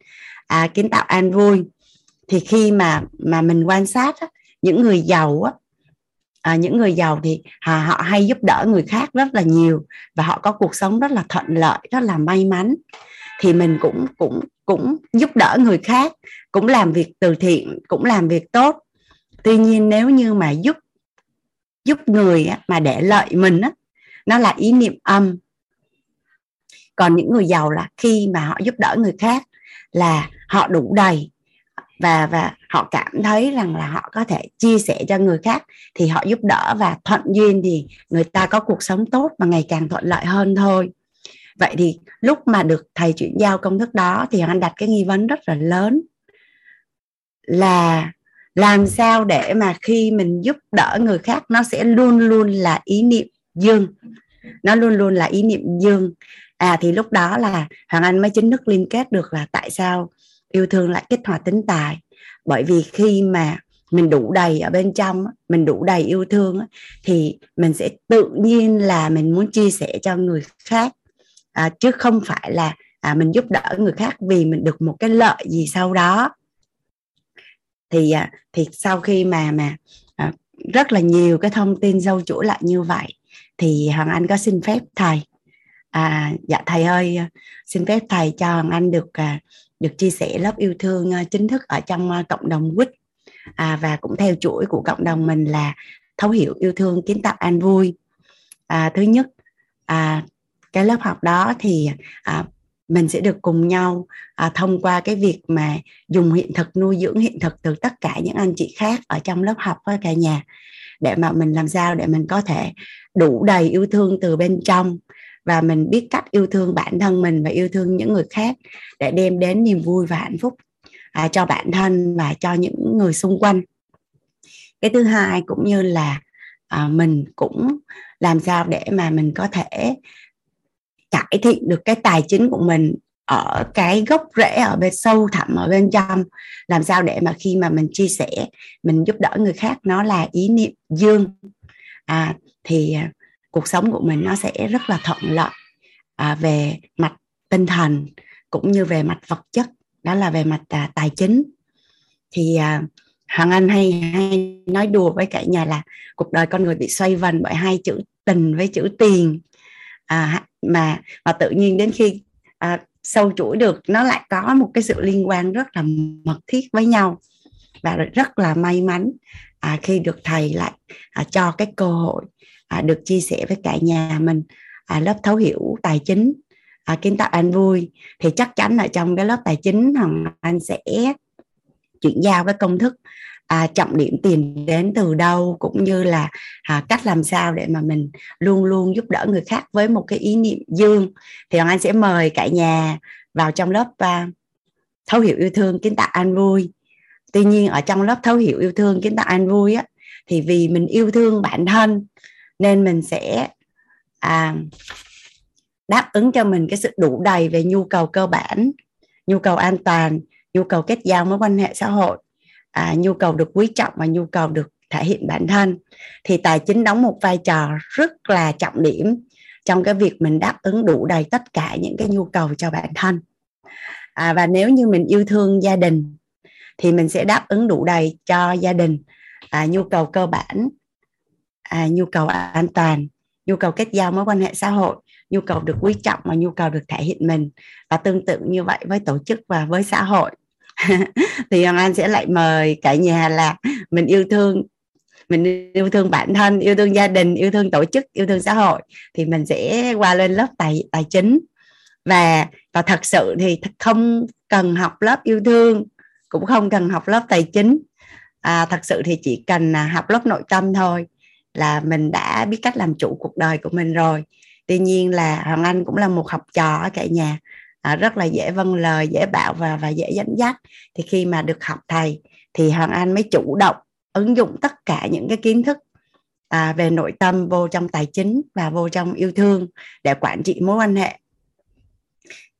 à, Kiến Tạo An Vui, thì khi mà, mà mình quan sát á, những người giàu á, à, những người giàu thì à, họ hay giúp đỡ người khác rất là nhiều và họ có cuộc sống rất là thuận lợi, rất là may mắn. Thì mình cũng cũng cũng giúp đỡ người khác, cũng làm việc từ thiện, cũng làm việc tốt. Tuy nhiên nếu như mà giúp giúp người mà để lợi mình, nó là ý niệm âm. Còn những người giàu là khi mà họ giúp đỡ người khác là họ đủ đầy và và họ cảm thấy rằng là họ có thể chia sẻ cho người khác, thì họ giúp đỡ và thuận duyên thì người ta có cuộc sống tốt và ngày càng thuận lợi hơn thôi. Vậy thì lúc mà được thầy chuyển giao công thức đó thì anh đặt cái nghi vấn rất là lớn là làm sao để mà khi mình giúp đỡ người khác nó sẽ luôn luôn là ý niệm dương, nó luôn luôn là ý niệm dương. À thì lúc đó là Hoàng Anh mới chính thức liên kết được là tại sao yêu thương lại kích hoạt tính tài. Bởi vì khi mà mình đủ đầy ở bên trong, mình đủ đầy yêu thương thì mình sẽ tự nhiên là mình muốn chia sẻ cho người khác. À, chứ không phải là à, mình giúp đỡ người khác vì mình được một cái lợi gì sau đó. Thì, à, thì sau khi mà, mà à, rất là nhiều cái thông tin dâu chuỗi lại như vậy thì Hoàng Anh có xin phép thầy. À, dạ thầy ơi, xin phép thầy cho Hoàng Anh được, à, được chia sẻ lớp yêu thương chính thức ở trong cộng đồng vít. À, và cũng theo chuỗi của cộng đồng mình là thấu hiểu yêu thương kiến tạo an vui. À, thứ nhất, à, cái lớp học đó thì à, mình sẽ được cùng nhau à, thông qua cái việc mà dùng hiện thực, nuôi dưỡng hiện thực từ tất cả những anh chị khác ở trong lớp học với cả nhà, để mà mình làm sao để mình có thể đủ đầy yêu thương từ bên trong và mình biết cách yêu thương bản thân mình và yêu thương những người khác để đem đến niềm vui và hạnh phúc à, cho bản thân và cho những người xung quanh. Cái thứ hai cũng như là à, mình cũng làm sao để mà mình có thể cải thiện được cái tài chính của mình ở cái gốc rễ, ở bên sâu thẳm ở bên trong, làm sao để mà khi mà mình chia sẻ, mình giúp đỡ người khác nó là ý niệm dương à, thì cuộc sống của mình nó sẽ rất là thuận lợi à, về mặt tinh thần cũng như về mặt vật chất, đó là về mặt à, tài chính. Thì à, Hoàng Anh hay, hay nói đùa với cả nhà là cuộc đời con người bị xoay vần bởi hai chữ tình với chữ tiền. À, mà, mà tự nhiên đến khi à, sâu chuỗi được nó lại có một cái sự liên quan rất là mật thiết với nhau. Và rất là may mắn à, khi được thầy lại à, cho cái cơ hội à, được chia sẻ với cả nhà mình à, lớp thấu hiểu tài chính à, kiến tạo an vui. Thì chắc chắn ở trong cái lớp tài chính Hoàng Anh sẽ chuyển giao cái công thức à, trọng điểm tiền đến từ đâu, cũng như là à, cách làm sao để mà mình luôn luôn giúp đỡ người khác với một cái ý niệm dương. Thì Hoàng Anh sẽ mời cả nhà vào trong lớp à, thấu hiểu yêu thương kiến tạo an vui. Tuy nhiên ở trong lớp thấu hiểu yêu thương kiến tạo an vui á, thì vì mình yêu thương bản thân nên mình sẽ à, đáp ứng cho mình cái sự đủ đầy về nhu cầu cơ bản, nhu cầu an toàn, nhu cầu kết giao mối quan hệ xã hội, à, nhu cầu được quý trọng và nhu cầu được thể hiện bản thân. Thì tài chính đóng một vai trò rất là trọng điểm trong cái việc mình đáp ứng đủ đầy tất cả những cái nhu cầu cho bản thân. À, và nếu như mình yêu thương gia đình thì mình sẽ đáp ứng đủ đầy cho gia đình à, nhu cầu cơ bản, à, nhu cầu an toàn, nhu cầu kết giao mối quan hệ xã hội, nhu cầu được quý trọng và nhu cầu được thể hiện mình. Và tương tự như vậy với tổ chức và với xã hội. Thì Hoàng Anh sẽ lại mời cả nhà là mình yêu thương, mình yêu thương bản thân, yêu thương gia đình, yêu thương tổ chức, yêu thương xã hội. Thì mình sẽ qua lên lớp tài, tài chính. Và, và thật sự thì không cần học lớp yêu thương, cũng không cần học lớp tài chính. À, thật sự thì chỉ cần học lớp nội tâm thôi là mình đã biết cách làm chủ cuộc đời của mình rồi. Tuy nhiên là Hoàng Anh cũng là một học trò ở cả nhà à, rất là dễ vâng lời, dễ bảo và, và dễ dẫn dắt. Thì khi mà được học thầy thì Hoàng Anh mới chủ động ứng dụng tất cả những cái kiến thức à, về nội tâm vô trong tài chính và vô trong yêu thương để quản trị mối quan hệ.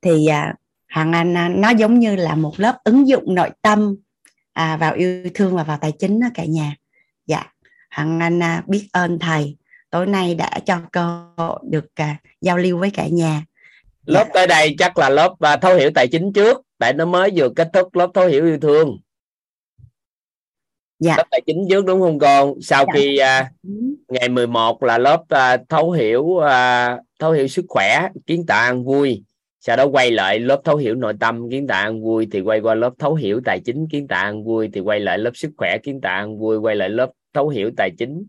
Thì à, Hoàng Anh à, nó giống như là một lớp ứng dụng nội tâm à, vào yêu thương và vào tài chính đó cả nhà. Dạ, Hoàng Anh à, biết ơn thầy tối nay đã cho cơ hội được uh, giao lưu với cả nhà. Lớp tới đây chắc là lớp uh, thấu hiểu tài chính trước, tại nó mới vừa kết thúc lớp thấu hiểu yêu thương. Dạ. Lớp tài chính trước đúng không con? Sau dạ. khi à, ngày mười một là lớp à, thấu hiểu à, thấu hiểu sức khỏe, kiến tạo an vui. Sau đó quay lại lớp thấu hiểu nội tâm, kiến tạo an vui, thì quay qua lớp thấu hiểu tài chính, kiến tạo an vui, thì quay lại lớp sức khỏe, kiến tạo an vui, quay lại lớp thấu hiểu tài chính,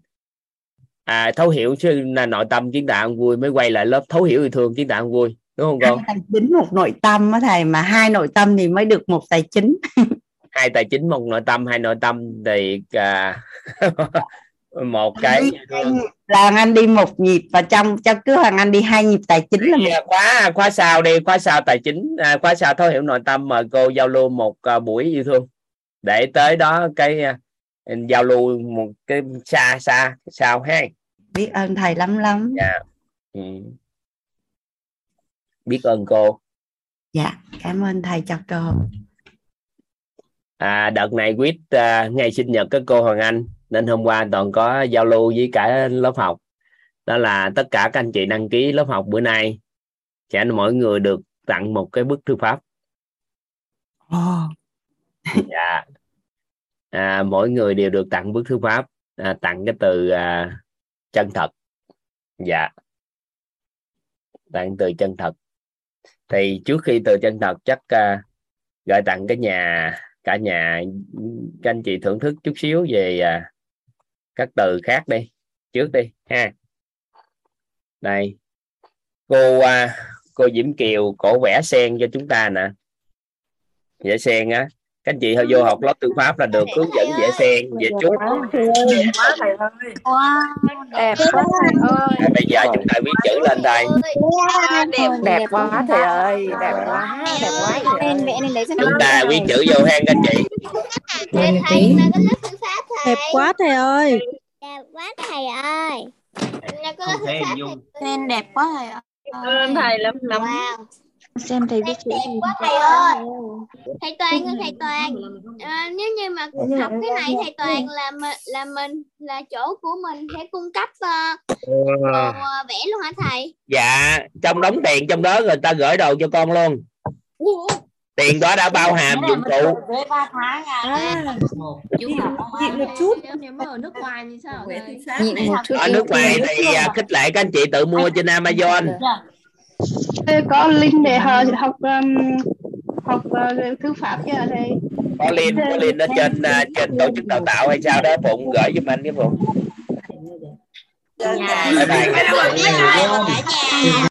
à, thấu hiểu nội tâm, kiến tạo an vui, mới quay lại lớp thấu hiểu yêu thương, kiến tạo an vui, đúng không con? Tài chính một nội tâm á thầy, mà hai nội tâm thì mới được một tài chính. Hai tài chính một nội tâm, hai nội tâm thì à, một cái là Hoàng Anh đi một nhịp, và trong trong cứ Hoàng Anh đi hai nhịp tài chính là một... khóa khóa sau đi khóa sau tài chính, khóa sau thấu hiểu nội tâm, mời cô giao lưu một buổi yêu thương để tới đó cái giao lưu một cái xa xa sao ha. Biết ơn thầy lắm lắm. Yeah. Ừ. Biết ơn cô. Dạ, cảm ơn thầy chọc trò. À, đợt này quýt à, ngày sinh nhật các cô Hoàng Anh nên hôm qua toàn có giao lưu với cả lớp học, đó là tất cả các anh chị đăng ký lớp học bữa nay sẽ mỗi người được tặng một cái bức thư pháp. Oh. Dạ. À, mỗi người đều được tặng bức thư pháp, à, tặng cái từ à, chân thật. Dạ, tặng từ chân thật. Thì trước khi từ chân thật chắc à, gửi tặng cái nhà cả nhà các anh chị thưởng thức chút xíu về à, các từ khác đi trước đi ha. Đây cô à, cô Diễm Kiều cổ vẽ sen cho chúng ta nè, vẽ sen á. Các anh chị vô học lớp tư pháp là được hướng dẫn vẽ sen, vẽ chút. Đẹp quá thầy ơi. Đẹp quá thầy ơi. Bây giờ chúng ta viết chữ lên đây. Đẹp đẹp quá thầy ơi, đẹp quá, đẹp quá. Chúng ta viết chữ vô hang các anh chị. Đẹp quá thầy ơi. Đẹp quá thầy ơi. Sen đẹp quá thầy ơi. Ơn thầy lắm lắm. Xem thầy viết chữ quá thầy ơi. Thầy Toàn ơi, thầy Toàn à, nếu như mà học cái này thầy Toàn là mình, là mình là chỗ của mình sẽ cung cấp uh, uh, vẽ luôn hả thầy? Dạ, trong đóng tiền trong đó người ta gửi đồ cho con luôn. Tiền đó đã bao hàm dụng cụ. Nhịn một chút. Nếu mà ở nước ngoài thì sao? Ở nước ngoài thì khích lệ các anh chị tự mua trên Amazon. Có link để học học học thư pháp chứ hả thầy? Có link, có link ở trên trên tổ chức đào tạo hay sao đó, Phụng gửi giùm anh cái Phụng. Bye bye.